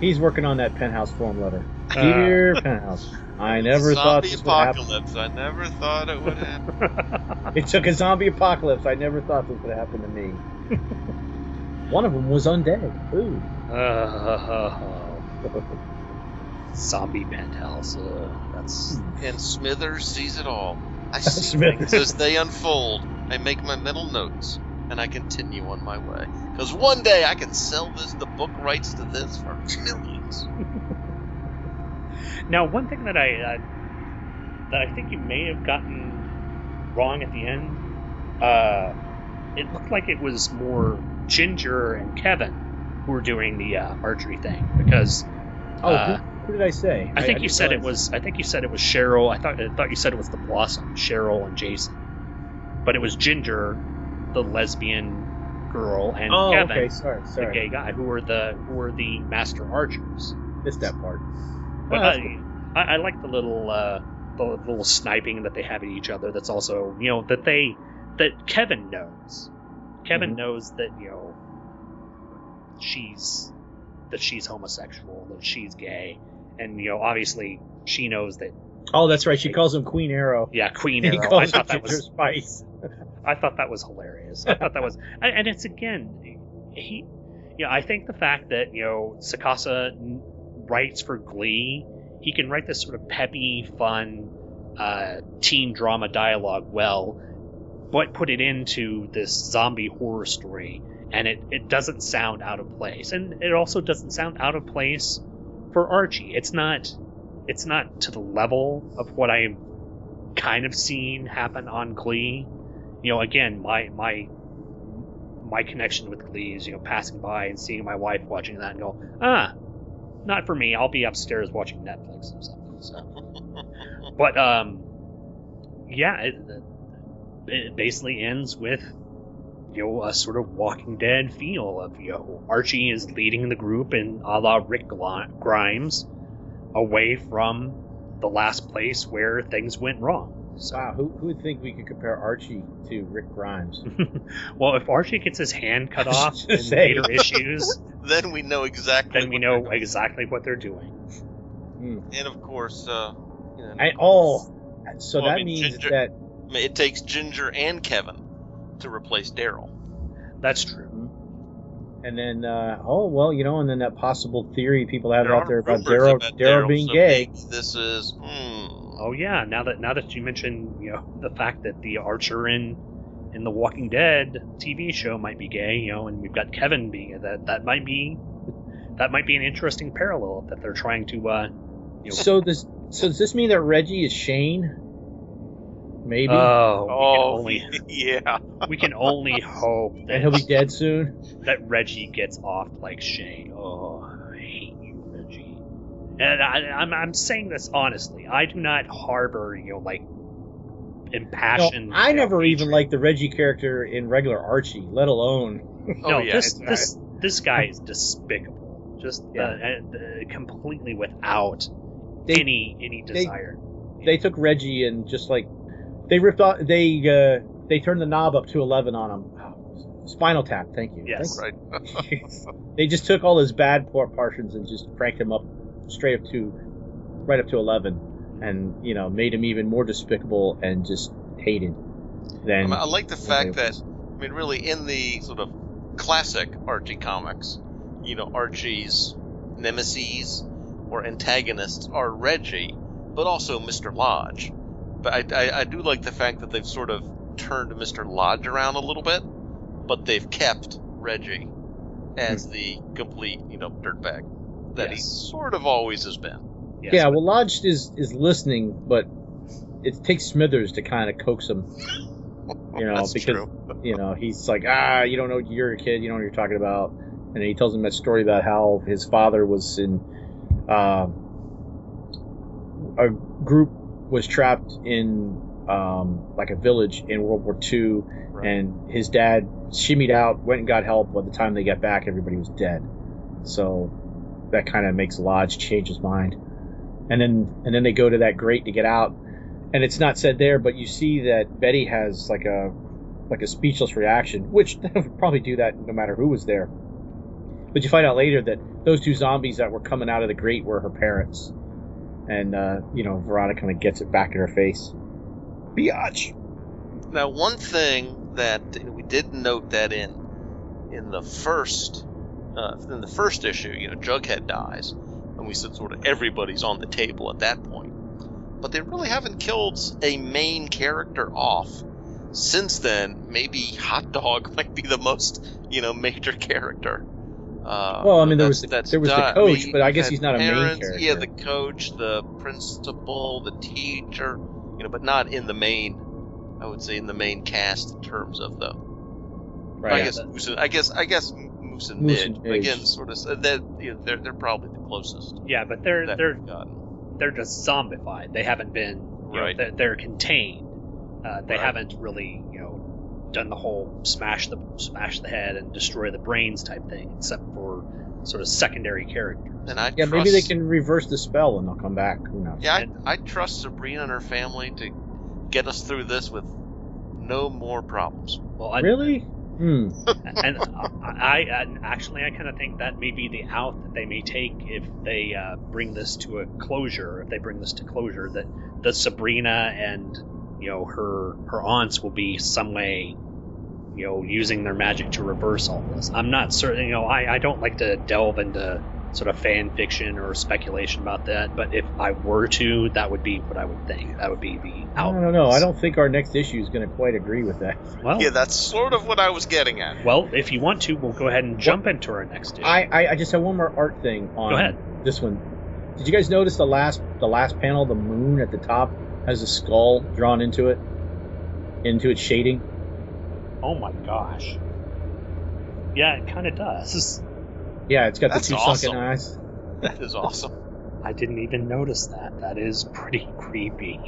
He's working on that Penthouse form letter. Dear uh, Penthouse, I never thought this would happen. Zombie apocalypse, I never thought it would happen. It took a zombie apocalypse, I never thought this would happen to me. One of them was undead. Ooh. Uh, zombie Penthouse, uh, that's... And Smithers sees it all. I see things as they unfold. I make my mental notes. And I continue on my way. Because one day I can sell this, the book rights to this for millions. Now, one thing that I uh, that I think you may have gotten wrong at the end, uh, it looked like it was more Ginger and Kevin who were doing the uh, archery thing. Because oh, uh, who, who did I say? I, I think I you said realize. it was. I think you said it was Cheryl. I thought I thought you said it was the Blossom, Cheryl and Jason, but it was Ginger. The lesbian girl and oh, Kevin, okay. sorry, sorry. the gay guy, who were the who were the master archers. Missed that part. But oh, I, cool. I, I like the little uh, the little sniping that they have at each other. That's also you know that they that Kevin knows. Kevin mm-hmm. knows that you know she's that she's homosexual, that she's gay, and you know obviously she knows that. Oh, that's right. She like, calls him Queen Arrow. Yeah, Queen Arrow. He calls I thought that was Spice. I thought that was hilarious. I thought that was, and it's again, he, yeah. You know, I think the fact that you know Sacasa writes for Glee, he can write this sort of peppy, fun, uh, teen drama dialogue well, but put it into this zombie horror story, and it it doesn't sound out of place, and it also doesn't sound out of place for Archie. It's not, it's not to the level of what I've kind of seen happen on Glee. You know, again, my my my connection with Glee is, you know, passing by and seeing my wife watching that and go, ah, not for me. I'll be upstairs watching Netflix or something. So. But, um, yeah, it, it basically ends with, you know, a sort of Walking Dead feel of, you know, Archie is leading the group in a la Rick Grimes away from the last place where things went wrong. So. Wow, who, who would think we could compare Archie to Rick Grimes? Well, if Archie gets his hand cut off in later issues, then we know exactly. Then we know doing. exactly what they're doing. Mm. And of course, uh, you know, and, oh, so well, that I mean, means Ginger, that it takes Ginger and Kevin to replace Daryl. That's true. And then, uh, oh, well, you know, and then that possible theory people have there out there about Daryl, Daryl being gay. This is, mm. Oh, yeah, now that now that you mentioned, you know, the fact that the Archer in, in the Walking Dead T V show might be gay, you know, and we've got Kevin being, that that might be, that might be an interesting parallel that they're trying to, uh, you know. So this, so does this mean that Reggie is Shane? Maybe. Oh, oh only, yeah. We can only hope that and he'll be dead soon. That Reggie gets off like Shane. Oh, I hate you, Reggie. And I, I'm I'm saying this honestly. I do not harbor, you know, like impassioned. No, I never hatred. even liked the Reggie character in regular Archie, let alone. No, oh, yeah, this this not... this guy is despicable. Just yeah. uh, uh, completely without they, any any desire. They, they took Reggie and just like. They ripped off. They uh, they turned the knob up to eleven on him. Oh, Spinal Tap. Thank you. Yes. Right. They just took all his bad portions and just cranked him up straight up to right up to eleven, and you know made him even more despicable and just hated. Then I, mean, I like the fact that I mean, really, in the sort of classic Archie comics, you know, Archie's nemesis or antagonists are Reggie, but also Mister Lodge. But I, I, I do like the fact that they've sort of turned Mister Lodge around a little bit, but they've kept Reggie as the complete, you know, dirtbag that yes. he sort of always has been. Yes, yeah, well, Lodge is, is listening, but it takes Smithers to kind of coax him, you know, That's because, true. you know, he's like, ah, you don't know, you're a kid, you don't know what you're talking about. And he tells him that story about how his father was in um, a group was trapped in um, like a village in World War Two, right. and his dad shimmied out, went and got help. By the time they got back, everybody was dead. So that kind of makes Lodge change his mind. And then and then they go to that grate to get out, and it's not said there, but you see that Betty has like a like a speechless reaction, which they would probably do that no matter who was there. But you find out later that those two zombies that were coming out of the grate were her parents. And, uh, you know, Veronica kind of gets it back in her face. Biatch! Now, one thing that we did note that in in the first uh, in the first issue, you know, Jughead dies. And we said sort of everybody's on the table at that point. But they really haven't killed a main character off since then. Maybe Hot Dog might be the most, you know, major character. Uh, well, I mean, there was the, there was the coach, but I guess he's not a main character. Yeah, the coach, the principal, the teacher, you know, but not in the main. I would say in the main cast in terms of the. Right. I yeah, guess that, Moose and, I guess I guess Moose and Moose Midge and again, sort of. They're, you know, they're they're probably the closest. Yeah, but they're they're they're just zombified. They haven't been right. Know, they're, they're contained. Uh, they right. haven't really you know. done the whole smash the smash the head and destroy the brains type thing, except for sort of secondary characters. And I yeah, trust, maybe they can reverse the spell and they'll come back. Who knows? Yeah, I, I trust Sabrina and her family to get us through this with no more problems. Well, I, really? Hmm. And I, I actually I kind of think that may be the out that they may take if they uh, bring this to a closure. If they bring this to closure, that the Sabrina and you know, her her aunts will be some way, you know, using their magic to reverse all this. I'm not certain, you know, I, I don't like to delve into sort of fan fiction or speculation about that, but if I were to, that would be what I would think. That would be the out. I don't know. I don't think our next issue is going to quite agree with that. Well, yeah, that's sort of what I was getting at. Well, if you want to, we'll go ahead and jump well, into our next issue. I, I, I just have one more art thing on go ahead. This one. Did you guys notice the last the last panel, the moon at the top? Has a skull drawn into it, into its shading. Oh my gosh! Yeah, it kind of does. Yeah, it's got That's the two awesome. sunken eyes. That is awesome. I didn't even notice that. That is pretty creepy.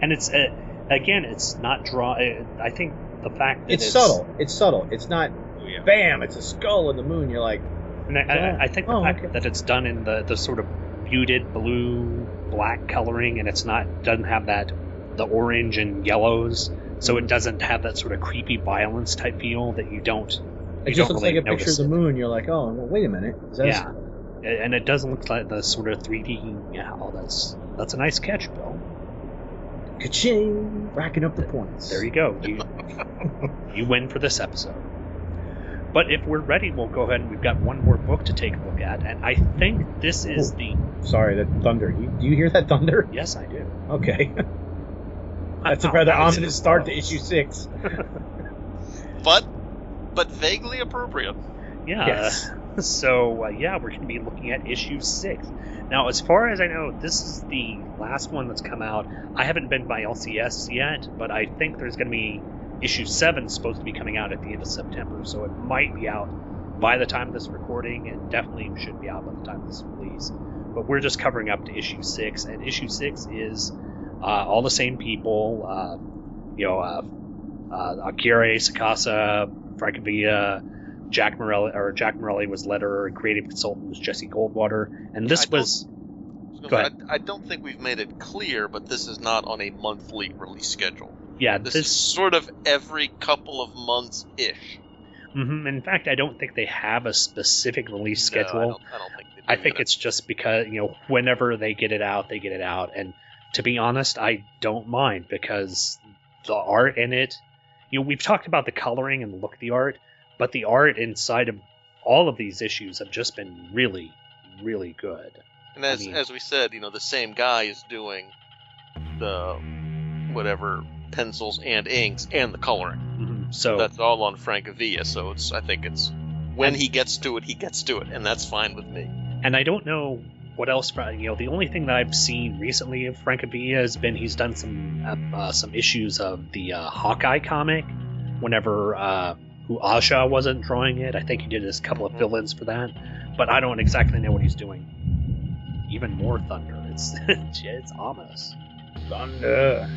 And it's uh, again, it's not draw. I think the fact that it's, it's subtle. It's subtle. It's not. Oh, yeah. Bam! It's a skull in the moon. You're like. And I, yeah. I, I think the oh, fact okay. that it's done in the the sort of muted blue. Black coloring, and it's not doesn't have that the orange and yellows, so it doesn't have that sort of creepy violence type feel that you don't. You it just don't looks really like a picture of the moon. It. You're like, oh, well, wait a minute. Is that yeah, a... and it doesn't look like the sort of three D. Yeah, oh, that's that's a nice catch, Bill. Ka-ching! Racking up the points. There you go. You you win for this episode. But if we're ready, we'll go ahead and we've got one more book to take a look at. And I think this is oh, the... Sorry, that thunder. You, do you hear that thunder? Yes, I do. Okay. That's a rather ominous start to issue six. but but vaguely appropriate. Yeah. Yes. Uh, so, uh, yeah, we're going to be looking at issue six. Now, as far as I know, this is the last one that's come out. I haven't been by L C S yet, but I think there's going to be... Issue seven is supposed to be coming out at the end of September, so it might be out by the time of this recording, and definitely should be out by the time of this release. But we're just covering up to issue six, and issue six is uh, all the same people, uh, you know, uh, uh, Aguirre-Sacasa, Francavilla, Jack Morelli, or Jack Morelli was letterer, and creative consultant was Jesse Goldwater, and this I was... Go ahead. I, I don't think we've made it clear, but this is not on a monthly release schedule. Yeah, this, this is sort of every couple of months-ish. Mm-hmm. In fact, I don't think they have a specific release schedule. No, I, don't, I don't think they do. I think it's just because, you know, whenever they get it out, they get it out. And to be honest, I don't mind because the art in it, you know, we've talked about the coloring and the look of the art, but the art inside of all of these issues have just been really, really good. And as I mean, as we said, you know, the same guy is doing the whatever... pencils and inks and the coloring. Mm-hmm. So that's all on Francavilla. So it's I think it's when he gets to it, he gets to it, and that's fine with me. And I don't know what else. You know, the only thing that I've seen recently of Francavilla has been he's done some uh, some issues of the uh, Hawkeye comic. Whenever uh, who Asha wasn't drawing it, I think he did a couple of mm-hmm. fill-ins for that. But I don't exactly know what he's doing. Even more thunder. It's it's ominous. Thunder.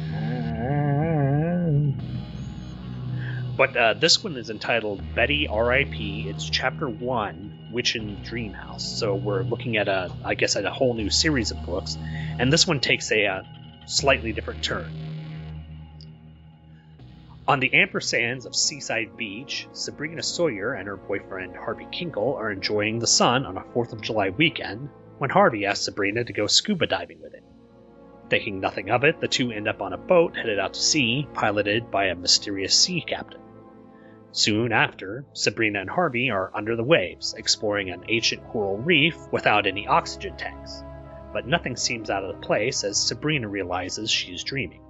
But uh, this one is entitled Betty R I P. It's chapter one, Witch in Dream House. So we're looking at a, I guess, at a whole new series of books, and this one takes a uh, slightly different turn. On the ampersands of Seaside Beach, Sabrina Sawyer and her boyfriend Harvey Kinkle are enjoying the sun on a fourth of July weekend when Harvey asks Sabrina to go scuba diving with him. Thinking nothing of it, the two end up on a boat headed out to sea, piloted by a mysterious sea captain. Soon after, Sabrina and Harvey are under the waves, exploring an ancient coral reef without any oxygen tanks. But nothing seems out of place as Sabrina realizes she's dreaming.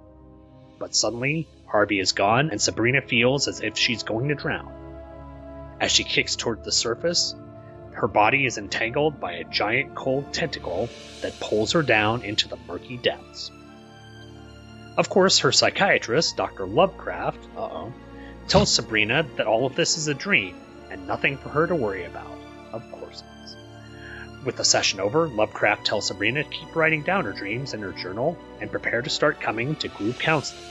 But suddenly, Harvey is gone and Sabrina feels as if she's going to drown. As she kicks toward the surface, her body is entangled by a giant cold tentacle that pulls her down into the murky depths. Of course, her psychiatrist, Doctor Lovecraft, uh-oh, tells Sabrina that all of this is a dream and nothing for her to worry about. Of course it is. With the session over, Lovecraft tells Sabrina to keep writing down her dreams in her journal and prepare to start coming to group counseling.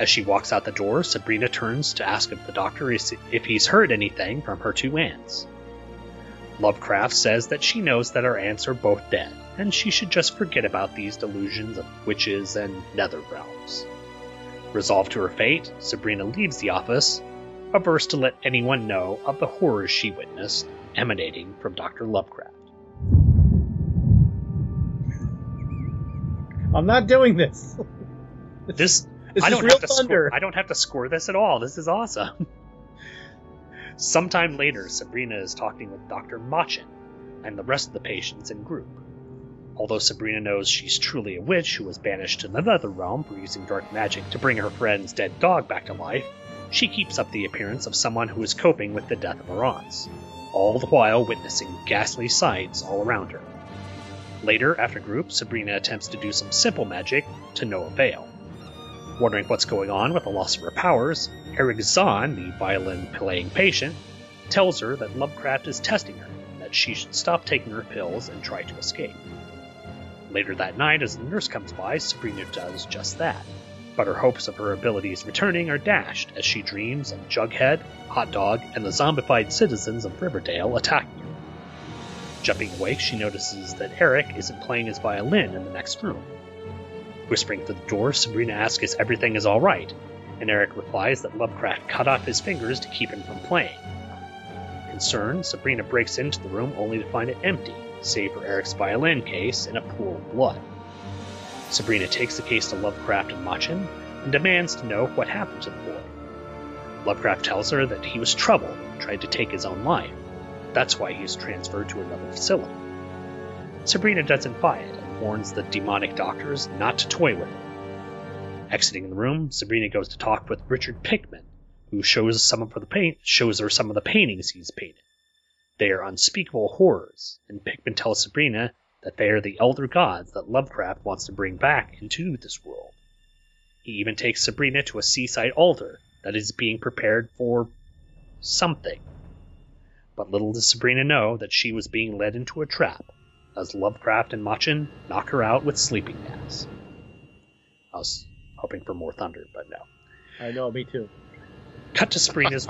As she walks out the door, Sabrina turns to ask of the doctor if he's heard anything from her two aunts. Lovecraft says that she knows that her aunts are both dead, and she should just forget about these delusions of witches and nether realms. Resolved to her fate, Sabrina leaves the office, averse to let anyone know of the horrors she witnessed emanating from Doctor Lovecraft. I'm not doing this. This, this, this I don't is real have to thunder. Score, I don't have to score this at all. This is awesome. Sometime later, Sabrina is talking with Doctor Machen and the rest of the patients in group. Although Sabrina knows she's truly a witch who was banished to the nether realm for using dark magic to bring her friend's dead dog back to life, she keeps up the appearance of someone who is coping with the death of her aunts, all the while witnessing ghastly sights all around her. Later, after group, Sabrina attempts to do some simple magic to no avail. Wondering what's going on with the loss of her powers, Eric Zahn, the violin-playing patient, tells her that Lovecraft is testing her, and that she should stop taking her pills and try to escape. Later that night, as the nurse comes by, Sabrina does just that, but her hopes of her abilities returning are dashed as she dreams of Jughead, Hot Dog, and the zombified citizens of Riverdale attacking her. Jumping awake, she notices that Eric isn't playing his violin in the next room. Whispering through the door, Sabrina asks if everything is all right, and Eric replies that Lovecraft cut off his fingers to keep him from playing. Concerned, Sabrina breaks into the room only to find it empty, save for Eric's violin case and a pool of blood. Sabrina takes the case to Lovecraft and Machen, and demands to know what happened to the boy. Lovecraft tells her that he was troubled and tried to take his own life. That's why he was transferred to another facility. Sabrina doesn't buy it and warns the demonic doctors not to toy with it. Exiting the room, Sabrina goes to talk with Richard Pickman, who shows some of her the paint shows her some of the paintings he's painted. They are unspeakable horrors, and Pickman tells Sabrina that they are the elder gods that Lovecraft wants to bring back into this world. He even takes Sabrina to a seaside altar that is being prepared for something. But little does Sabrina know that she was being led into a trap, as Lovecraft and Machen knock her out with sleeping gas. I was hoping for more thunder, but no. I know, me too. Cut to Sabrina's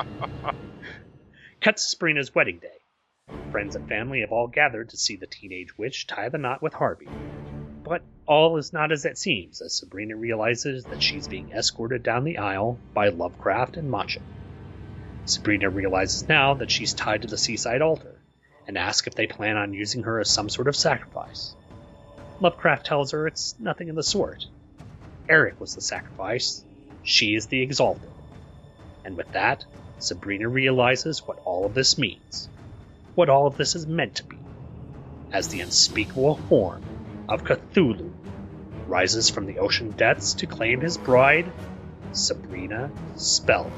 Cut to Sabrina's wedding day. Friends and family have all gathered to see the teenage witch tie the knot with Harvey. But all is not as it seems, as Sabrina realizes that she's being escorted down the aisle by Lovecraft and Machen. Sabrina realizes now that she's tied to the seaside altar, and asks if they plan on using her as some sort of sacrifice. Lovecraft tells her it's nothing of the sort. Eric was the sacrifice, she is the exalted. And with that, Sabrina realizes what all of this means. What all of this is meant to be, as the unspeakable horn of Cthulhu rises from the ocean depths to claim his bride, Sabrina Spell.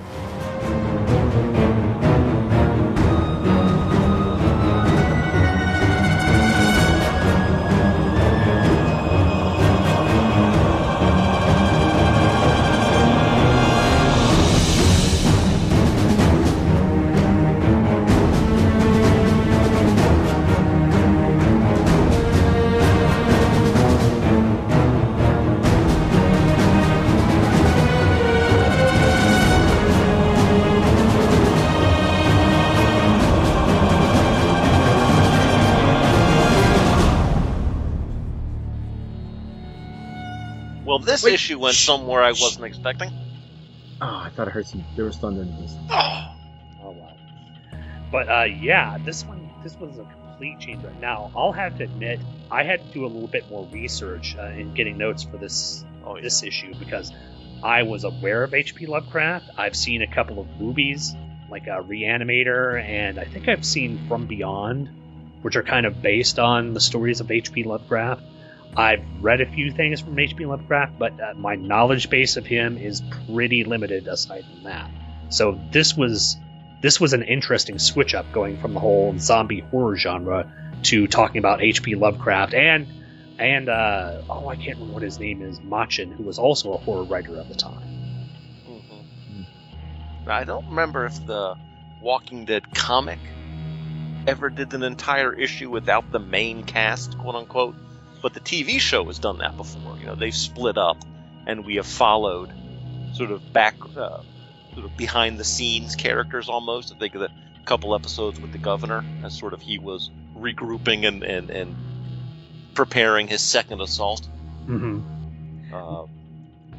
This Wait, issue went sh- somewhere I wasn't sh- expecting. Oh, I thought I heard some. There was thunder in this. Oh, oh wow. But uh, yeah, this one, this one's a complete change right now. I'll have to admit, I had to do a little bit more research uh, in getting notes for this oh, yeah. this issue because I was aware of H P. Lovecraft. I've seen a couple of movies like uh, Reanimator, and I think I've seen From Beyond, which are kind of based on the stories of H P. Lovecraft. I've read a few things from H P. Lovecraft, but uh, my knowledge base of him is pretty limited aside from that. So this was this was an interesting switch up, going from the whole zombie horror genre to talking about H P. Lovecraft and and uh, oh, I can't remember what his name is, Machen, who was also a horror writer at the time. Mm-hmm. I don't remember if the Walking Dead comic ever did an entire issue without the main cast, quote unquote. But the T V show has done that before. You know, they've split up, and we have followed sort of back, uh, sort of behind the scenes characters almost. I think of that couple episodes with the governor, as sort of he was regrouping and and, and preparing his second assault. Mm-hmm. Uh,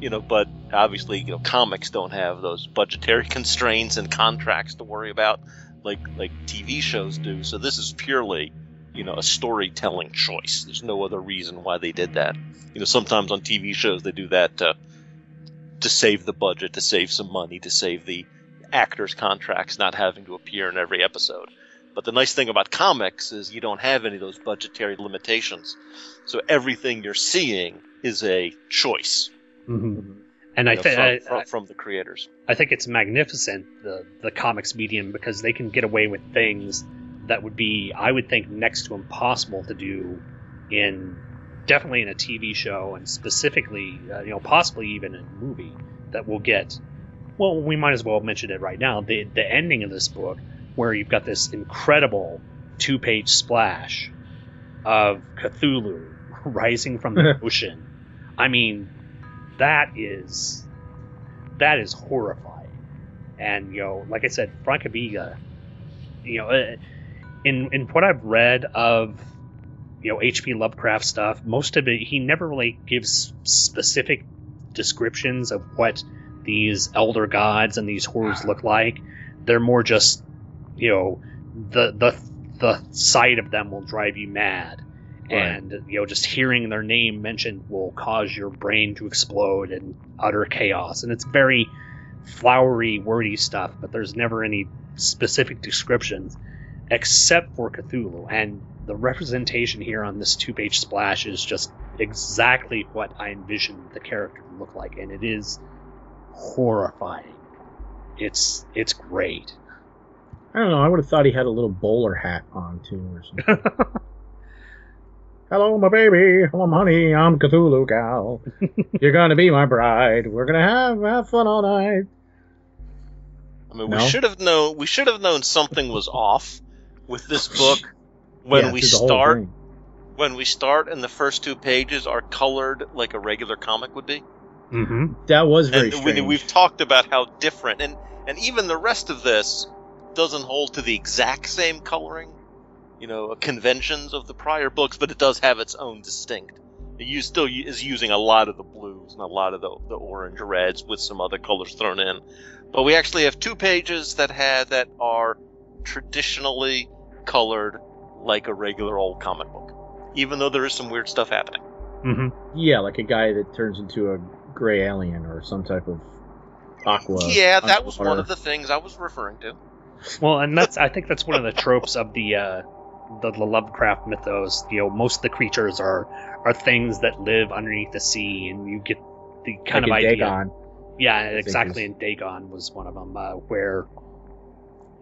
you know, but obviously, you know, comics don't have those budgetary constraints and contracts to worry about like like T V shows do. So this is purely, you know, a storytelling choice. There's no other reason why they did that. You know, sometimes on T V shows they do that to, to save the budget, to save some money, to save the actors' contracts not having to appear in every episode. But the nice thing about comics is you don't have any of those budgetary limitations. So everything you're seeing is a choice. Mm-hmm. And you know, I think from, from, from the creators, I think it's magnificent, the the comics medium, because they can get away with things that would be, I would think, next to impossible to do in, definitely in a T V show, and specifically, uh, you know, possibly even in a movie that we'll get. Well, we might as well mention it right now. The the ending of this book, where you've got this incredible two-page splash of Cthulhu rising from the ocean. I mean, that is, that is horrifying. And, you know, like I said, Francavilla, you know, uh, In in what I've read of, you know, H P. Lovecraft stuff, most of it, he never really gives specific descriptions of what these elder gods and these horrors look like. They're more just, you know, the the the sight of them will drive you mad, right. And you know, just hearing their name mentioned will cause your brain to explode and utter chaos. And it's very flowery, wordy stuff, but there's never any specific descriptions except for Cthulhu. And the representation here on this two-page splash is just exactly what I envisioned the character to look like, and it is horrifying. It's it's great. I don't know. I would have thought he had a little bowler hat on too, or something. Hello, my baby. Hello, my honey. I'm Cthulhu Gal. You're gonna be my bride. We're gonna have have fun all night. I mean, no? we should have known. We should have known something was off with this book when yeah, we start. When we start, and the first two pages are colored like a regular comic would be. Mm-hmm. That was very and strange. We, we've talked about how different, and, and even the rest of this doesn't hold to the exact same coloring, you know, conventions of the prior books, but it does have its own distinct. It use, still is using a lot of the blues and a lot of the, the orange reds with some other colors thrown in. But we actually have two pages that have, that are traditionally colored like a regular old comic book, even though there is some weird stuff happening. Mm-hmm. Yeah, like a guy that turns into a gray alien or some type of aqua. Yeah, that was one of the things I was referring to. Well, and that's I think that's one of the tropes of the, uh, the the Lovecraft mythos. You know, most of the creatures are are things that live underneath the sea, and you get the kind like of in idea. Dagon. Yeah, exactly. And Dagon was one of them, uh, where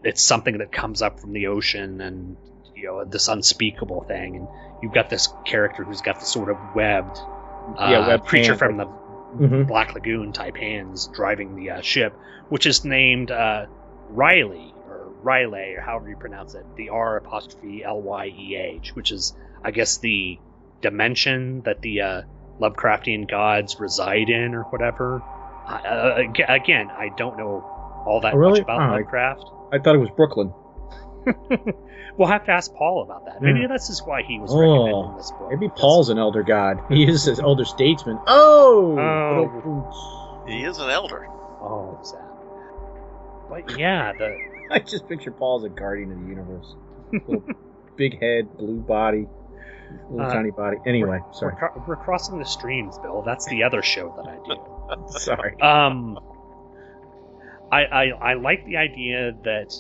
it's something that comes up from the ocean and, you know, this unspeakable thing, and you've got this character who's got the sort of webbed, uh, yeah, webbed creature from the mm-hmm. Black Lagoon type hands driving the uh, ship, which is named uh, R'lyeh or R'lyeh or however you pronounce it, the R apostrophe L Y E H, which is, I guess, the dimension that the uh, Lovecraftian gods reside in or whatever. Uh, again, I don't know all that oh, really? much about oh, Lovecraft. I, I thought it was Brooklyn. We'll have to ask Paul about that. Maybe yeah. This is why he was oh, recommending this book. Maybe Paul's an elder god. He is an elder statesman. Oh! oh! He is an elder. Oh, sad. But yeah, the... I just picture Paul as a guardian of the universe. Little big head, blue body, little uh, tiny body. Anyway, we're, sorry. We're, we're crossing the streams, Bill. That's the other show that I do. Sorry. Um, I, I I like the idea that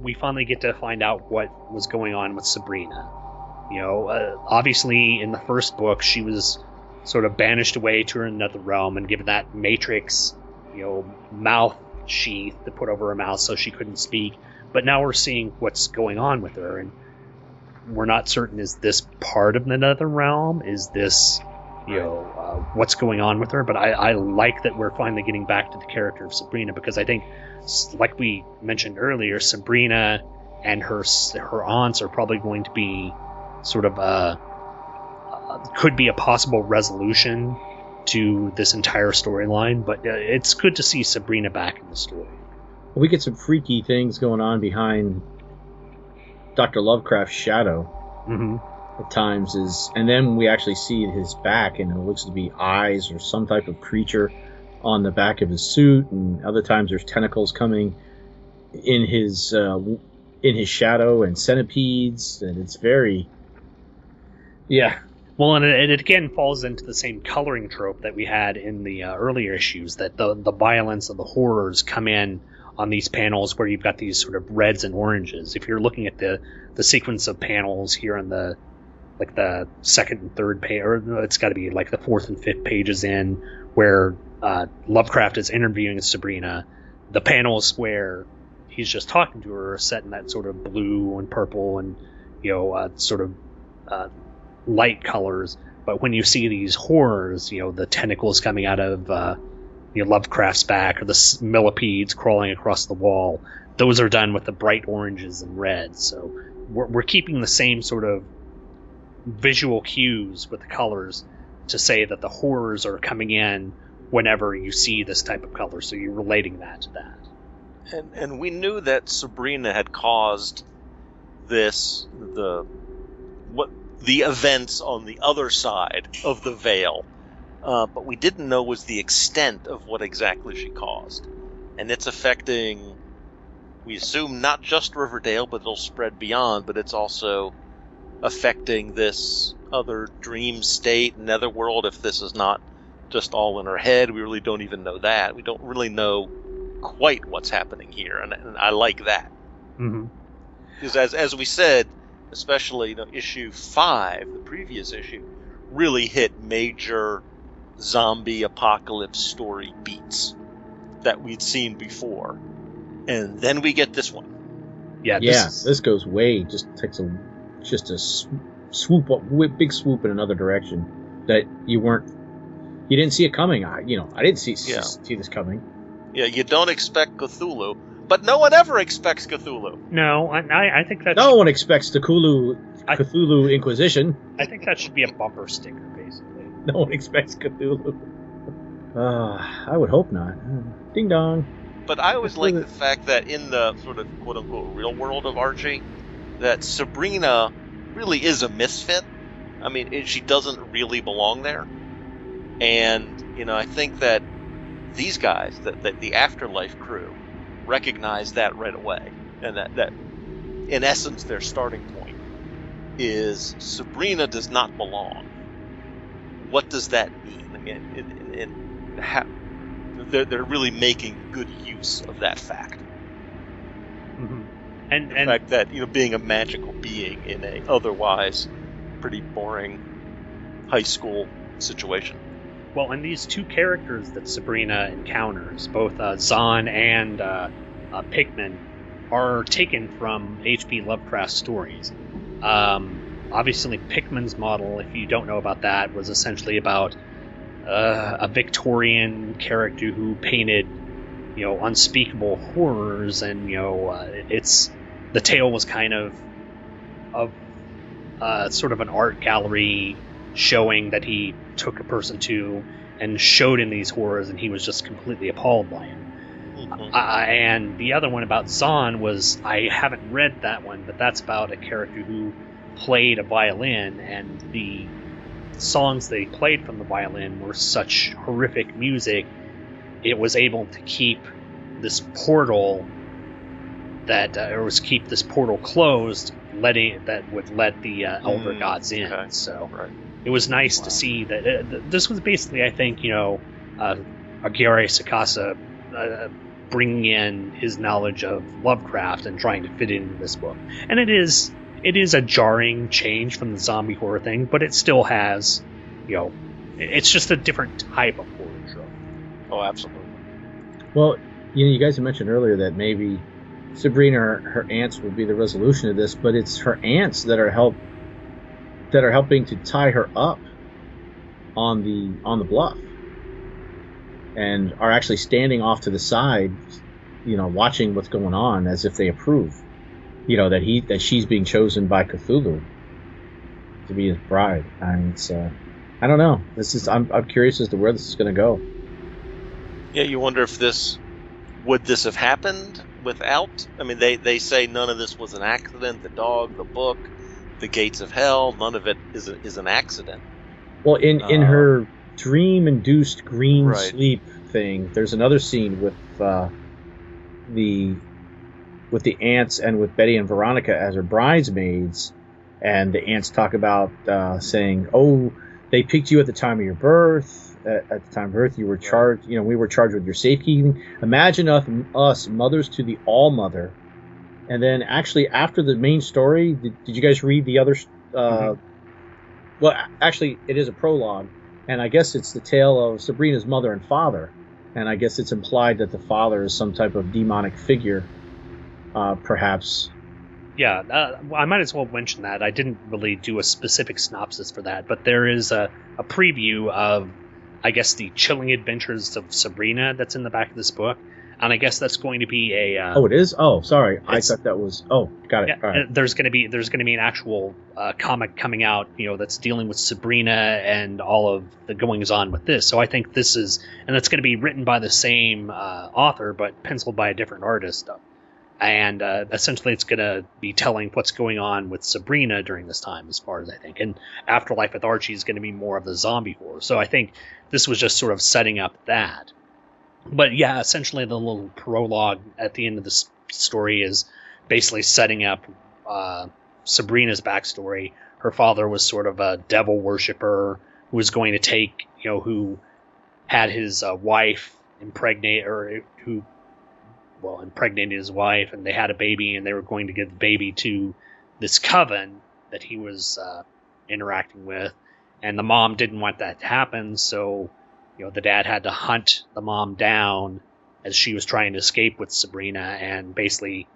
we finally get to find out what was going on with Sabrina. You know, uh, obviously in the first book, she was sort of banished away to another realm and given that matrix, you know, mouth sheath to put over her mouth so she couldn't speak. But now we're seeing what's going on with her, and we're not certain, is this part of another realm? Is this, you know, uh, what's going on with her? But I, I like that we're finally getting back to the character of Sabrina, because I think, like we mentioned earlier, Sabrina and her her aunts are probably going to be sort of a, could be a possible resolution to this entire storyline, but it's good to see Sabrina back in the story. We get some freaky things going on behind Doctor Lovecraft's shadow mm-hmm. at times, is, and then we actually see his back, and it looks to be eyes or some type of creature on the back of his suit, and other times there's tentacles coming in his uh, in his shadow, and centipedes, and it's very yeah. Well, and it, it again falls into the same coloring trope that we had in the uh, earlier issues, that the the violence of the horrors come in on these panels where you've got these sort of reds and oranges. If you're looking at the the sequence of panels here on the like the second and third page, or it's got to be like the fourth and fifth pages in, where Uh, Lovecraft is interviewing Sabrina, the panels where he's just talking to her are set in that sort of blue and purple and, you know, uh, sort of uh, light colors. But when you see these horrors, you know, the tentacles coming out of uh, you know, Lovecraft's back, or the millipedes crawling across the wall, those are done with the bright oranges and reds. So we're, we're keeping the same sort of visual cues with the colors to say that the horrors are coming in whenever you see this type of color, so you're relating that to that. And and we knew that Sabrina had caused this, the what the events on the other side of the veil, uh, but we didn't know was the extent of what exactly she caused, and it's affecting, we assume, not just Riverdale, but it'll spread beyond. But it's also affecting this other dream state, netherworld, if this is not just all in her head. We really don't even know that. We don't really know quite what's happening here, and, and I like that. Mm-hmm. Because as as we said, especially, you know, issue five, the previous issue, really hit major zombie apocalypse story beats that we'd seen before, and then we get this one. Yeah, this, yeah, is, this goes way, just takes a just a swoop, up, big swoop in another direction that you weren't, you didn't see it coming. I, you know, I didn't see yeah. see this coming. Yeah, you don't expect Cthulhu. But no one ever expects Cthulhu. No, I, I think that's... No one expects the Cthulhu, Cthulhu I, Inquisition. I think that should be a bumper sticker, basically. No one expects Cthulhu. Uh, I would hope not. Ding dong. But I always like the fact that in the sort of quote-unquote real world of Archie, that Sabrina really is a misfit. I mean, it, she doesn't really belong there. And, you know, I think that these guys, that, that the Afterlife crew, recognize that right away, and that, that in essence their starting point is Sabrina does not belong. What does that mean? I mean, it, it, it, how, they're, they're really making good use of that fact. Mm-hmm. And the and, fact that, you know, being a magical being in a otherwise pretty boring high school situation. Well, and these two characters that Sabrina encounters, both uh, Zahn and uh, uh, Pickman, are taken from H P. Lovecraft stories. Um, obviously, Pickman's model, if you don't know about that, was essentially about uh, a Victorian character who painted, you know, unspeakable horrors, and, you know, uh, it's the tale was kind of of uh, sort of an art gallery showing that he took a person to and showed in these horrors, and he was just completely appalled by it. Mm-hmm. Uh, and the other one about Zahn was, I haven't read that one, but that's about a character who played a violin, and the songs they played from the violin were such horrific music, it was able to keep this portal that uh, it was keep this portal closed, letting that would let the uh, Elder mm, Gods in. Okay. So right. It was nice wow. to see that. Uh, th- this was basically, I think, you know, uh, Aguirre-Sacasa uh, bringing in his knowledge of Lovecraft and trying to fit it into this book. And it is it is a jarring change from the zombie horror thing, but it still has, you know, it's just a different type of horror show. Oh, absolutely. Well, you know, you guys had mentioned earlier that maybe Sabrina or her aunts will be the resolution of this, but it's her aunts that are help that are helping to tie her up on the on the bluff, and are actually standing off to the side, you know, watching what's going on as if they approve, you know, that he that she's being chosen by Cthulhu to be his bride. I mean, it's uh, I don't know. This is I'm I'm curious as to where this is going to go. Yeah, you wonder if this would this have happened. Without, I mean, they, they say none of this was an accident. The dog, the book, the gates of hell, none of it is a, is an accident. Well, in, uh, in her dream-induced green right. sleep thing, there's another scene with uh, the with the aunts and with Betty and Veronica as her bridesmaids, and the aunts talk about uh, saying, "Oh, they picked you at the time of your birth." At, at the time of birth, you were charged. You know, we were charged with your safekeeping. Imagine us, us mothers to the All Mother, and then actually after the main story, did, did you guys read the other? Uh, mm-hmm. Well, actually, it is a prologue, and I guess it's the tale of Sabrina's mother and father, and I guess it's implied that the father is some type of demonic figure, uh, perhaps. Yeah, uh, I might as well mention that I didn't really do a specific synopsis for that, but there is a, a preview of, I guess, the Chilling Adventures of Sabrina that's in the back of this book. And I guess that's going to be a... Uh, oh, it is? Oh, sorry. I thought that was... Oh, got it. Yeah, all right. There's going to be there's going to be an actual uh, comic coming out, you know, that's dealing with Sabrina and all of the goings-on with this. So I think this is... And it's going to be written by the same uh, author, but penciled by a different artist. And uh, essentially it's going to be telling what's going on with Sabrina during this time, as far as I think. And Afterlife with Archie is going to be more of the zombie horror. So I think this was just sort of setting up that. But yeah, essentially the little prologue at the end of this story is basically setting up uh, Sabrina's backstory. Her father was sort of a devil worshiper who was going to take, you know, who had his uh, wife impregnate, or who, well, impregnated his wife, and they had a baby, and they were going to give the baby to this coven that he was uh, interacting with, and the mom didn't want that to happen, so, you know, the dad had to hunt the mom down as she was trying to escape with Sabrina, and basically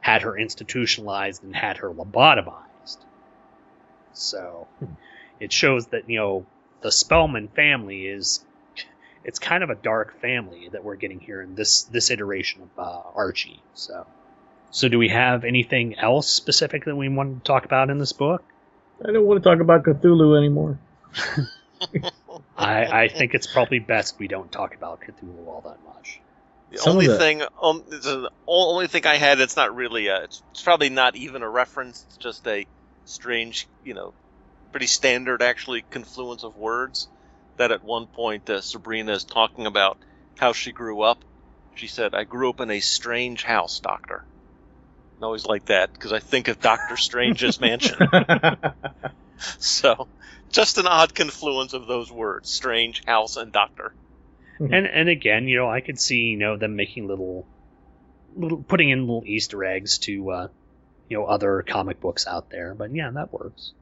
had her institutionalized and had her lobotomized. So it shows that, you know, the Spellman family is, it's kind of a dark family that we're getting here in this, this iteration of uh, Archie. So, so do we have anything else specific that we want to talk about in this book? I don't want to talk about Cthulhu anymore. I, I think it's probably best we don't talk about Cthulhu all that much. The Some only the... thing, um, the only thing I had, it's not really, a, it's, it's probably not even a reference. It's just a strange, you know, pretty standard actually confluence of words. That at one point uh, Sabrina is talking about how she grew up. She said, "I grew up in a strange house, Doctor." I always like that because I think of Doctor Strange's mansion. So, just an odd confluence of those words: strange, house, and doctor. And and again, you know, I could see, you know, them making little, little putting in little Easter eggs to, uh, you know, other comic books out there. But yeah, that works.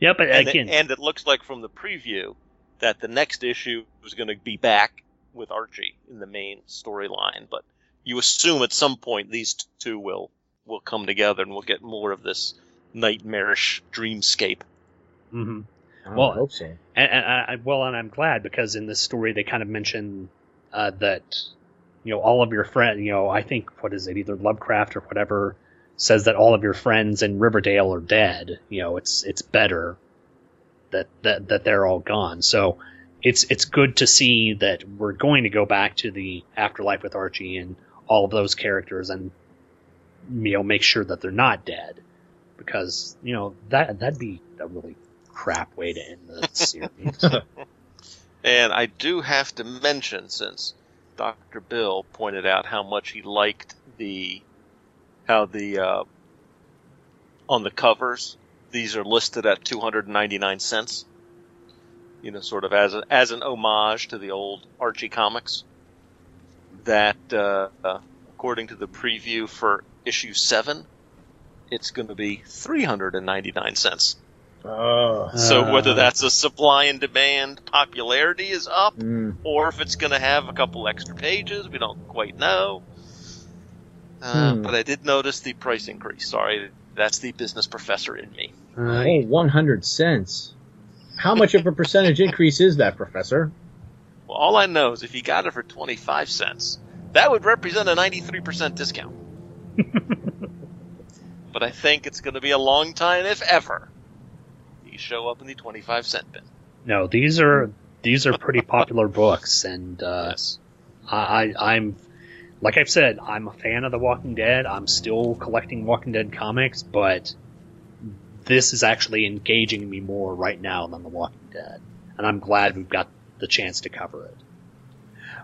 Yeah, but and again, it, and it looks like from the preview that the next issue was going to be back with Archie in the main storyline. But you assume at some point these two will will come together, and we'll get more of this nightmarish dreamscape. Mm-hmm. Well, I hope so. And, and I, well, and I'm glad, because in this story they kind of mention uh, that, you know, all of your friends, you know, I think, what is it, either Lovecraft or whatever, says that all of your friends in Riverdale are dead. You know, it's it's better that that, that they're all gone. So it's it's good to see that we're going to go back to the Afterlife with Archie and all of those characters, and, you know, make sure that they're not dead, because, you know, that that'd be a really crap way to end the series. And I do have to mention, since Doctor Bill pointed out how much he liked the how the uh, on the covers, these are listed at two hundred ninety-nine cents. You know, sort of as a, as an homage to the old Archie comics. That uh, uh, according to the preview for issue seven, it's going to be three hundred ninety-nine cents. Oh, so uh, whether that's a supply and demand, popularity is up, mm. or if it's going to have a couple extra pages, we don't quite know. Uh, hmm. But I did notice the price increase. Sorry, that's the business professor in me. Uh, oh, one hundred cents. How much of a percentage increase is that, Professor? Well, all I know is if you got it for twenty-five cents, that would represent a ninety-three percent discount. But I think it's going to be a long time, if ever, show up in the twenty-five cent bin. No, these are these are pretty popular books, and uh, yes. I, I, I'm like I've said, I'm a fan of The Walking Dead. I'm still collecting Walking Dead comics, but this is actually engaging me more right now than The Walking Dead, and I'm glad we've got the chance to cover it.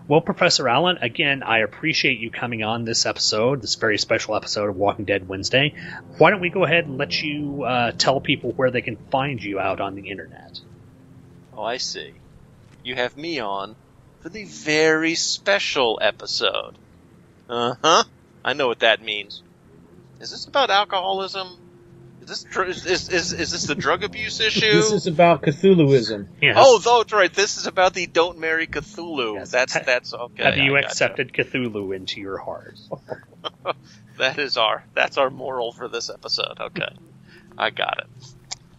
Well, Professor Allen, again, I appreciate you coming on this episode, this very special episode of Walking Dead Wednesday. Why don't we go ahead and let you uh, tell people where they can find you out on the internet? Oh, I see. You have me on for the very special episode. Uh-huh. I know what that means. Is this about alcoholism? Is this dr- is, is, is, is this the drug abuse issue? This is about Cthulhuism. Yes. Oh, that's right. This is about the Don't Marry Cthulhu. Yes. That's that's okay. Have you I accepted gotcha. Cthulhu into your heart? That is our that's our moral for this episode. Okay, I got it.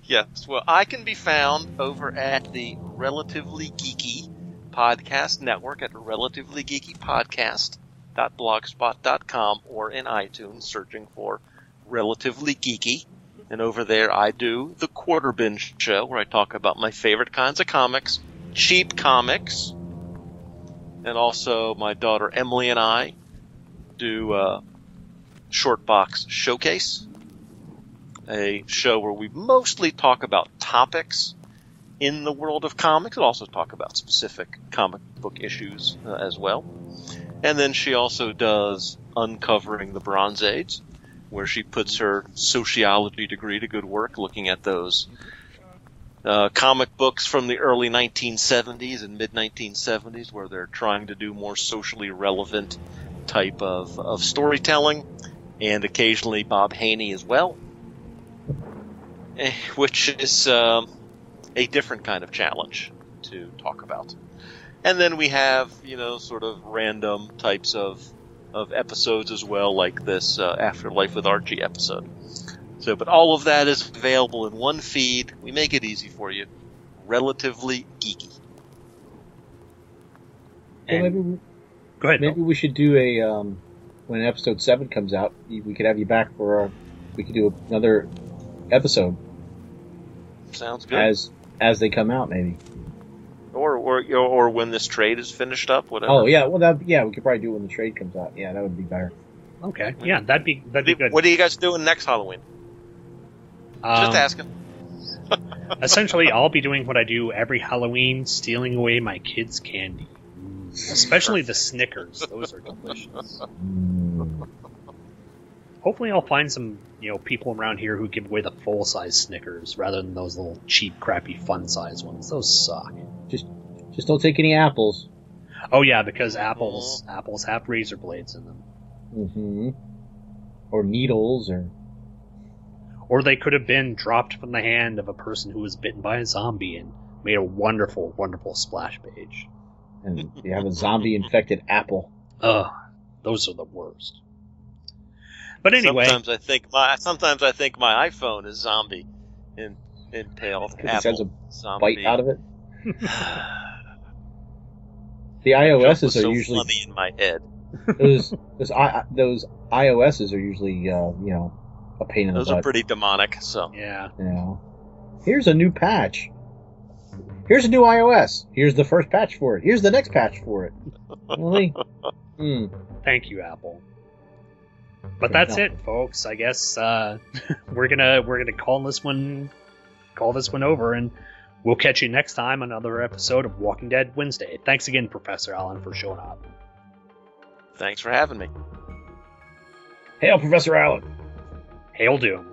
Yes. Well, I can be found over at the Relatively Geeky Podcast Network at relatively geeky podcast dot blogspot dot com, or in iTunes searching for Relatively Geeky. And over there, I do The Quarter Binge Show, where I talk about my favorite kinds of comics, cheap comics. And also, my daughter Emily and I do uh, Short Box Showcase, a show where we mostly talk about topics in the world of comics, and also talk about specific comic book issues uh, as well. And then she also does Uncovering the Bronze Age, where she puts her sociology degree to good work, looking at those uh, comic books from the early nineteen seventies and mid nineteen seventies, where they're trying to do more socially relevant type of, of storytelling, and occasionally Bob Haney as well, which is um, a different kind of challenge to talk about. And then we have, you know, sort of random types of of episodes as well, like this uh, Afterlife with Archie episode. So, but all of that is available in one feed. We make it easy for you. Relatively Geeky. Well, maybe we, go ahead. Maybe no. we should do a um, when episode seven comes out, we could have you back for our, we could do another episode. Sounds good. As as they come out, maybe. Or, or or when this trade is finished up, whatever. Oh yeah, well that yeah, we could probably do it when the trade comes out. Yeah, that would be better. Okay, yeah, that'd be that'd be good. What are you guys doing next Halloween? Um, Just asking. Essentially, I'll be doing what I do every Halloween: stealing away my kids' candy, especially the Snickers. Those are delicious. Hopefully, I'll find some you know people around here who give away the full size Snickers rather than those little cheap, crappy, fun size ones. Those suck. Just, just don't take any apples. Oh yeah, because apples, mm-hmm. apples have razor blades in them. Mm-hmm. Or needles, or or they could have been dropped from the hand of a person who was bitten by a zombie and made a wonderful, wonderful splash page. And you have a zombie-infected apple. Ugh, those are the worst. But anyway, sometimes I think my sometimes I think my iPhone is zombie in, impaled apple. It has a zombie. Bite out of it. The I O S's are so usually funny in my head. those those, I, those I O S's are usually uh, you know a pain in those the butt. Those are pretty demonic. So yeah, you know. Here's a new patch. Here's a new I O S. Here's the first patch for it. Here's the next patch for it. Really? Mm. Thank you, Apple. But that's it, folks. I guess uh, we're gonna we're gonna call this one call this one over and. We'll catch you next time on another episode of Walking Dead Wednesday. Thanks again, Professor Allen, for showing up. Thanks for having me. Hail, Professor Allen. Hail, Doom.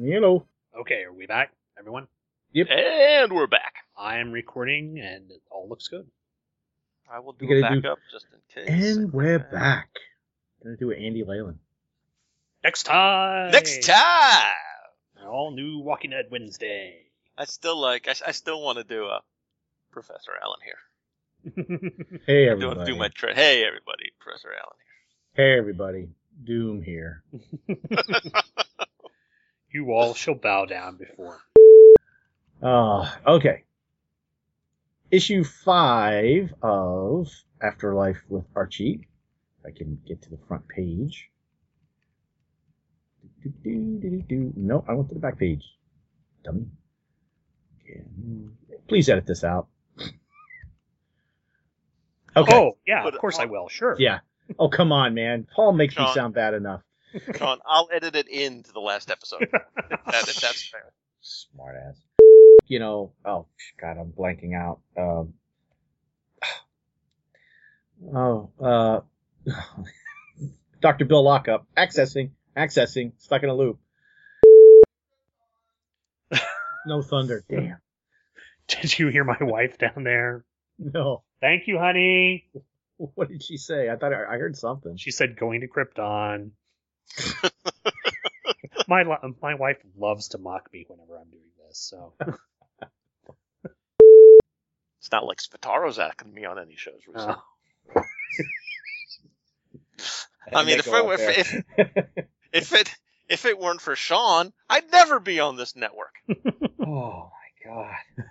Hello. Okay, are we back, everyone? Yep. And we're back. I am recording, and it all looks good. I will do a backup just in case. And we're back. Gonna do an Andy Leyland. Next time. Next time. An all new Walking Dead Wednesday. I still like. I, I still want to do a Professor Allen here. Hey everybody. Do, do my tra- hey everybody, Professor Allen here. Hey everybody, Doom here. You all shall bow down before him. Uh, okay. Issue five of Afterlife with Archie. If I can get to the front page. Do, do, do, do, do. No, I went to the back page. Dummy. Yeah. Please edit this out. Okay. Oh, yeah, of course I will. Sure. Yeah. Oh, come on, man. Paul makes Sean, me sound bad enough. Sean, I'll edit it into the last episode. if, that, if that's fair. Smart ass. You know, oh, God, I'm blanking out. Um, oh, uh, Doctor Bill Lockup. Accessing, accessing, stuck in a loop. No thunder. Damn. Did you hear my wife down there? No. Thank you, honey. What did she say? I thought I heard something. She said going to Krypton. my my wife loves to mock me whenever I'm doing this, so. It's not like Spataro's acting me on any shows recently. Oh. I, I mean, if it, if, if, if it if it weren't for Sean, I'd never be on this network. Oh, my God.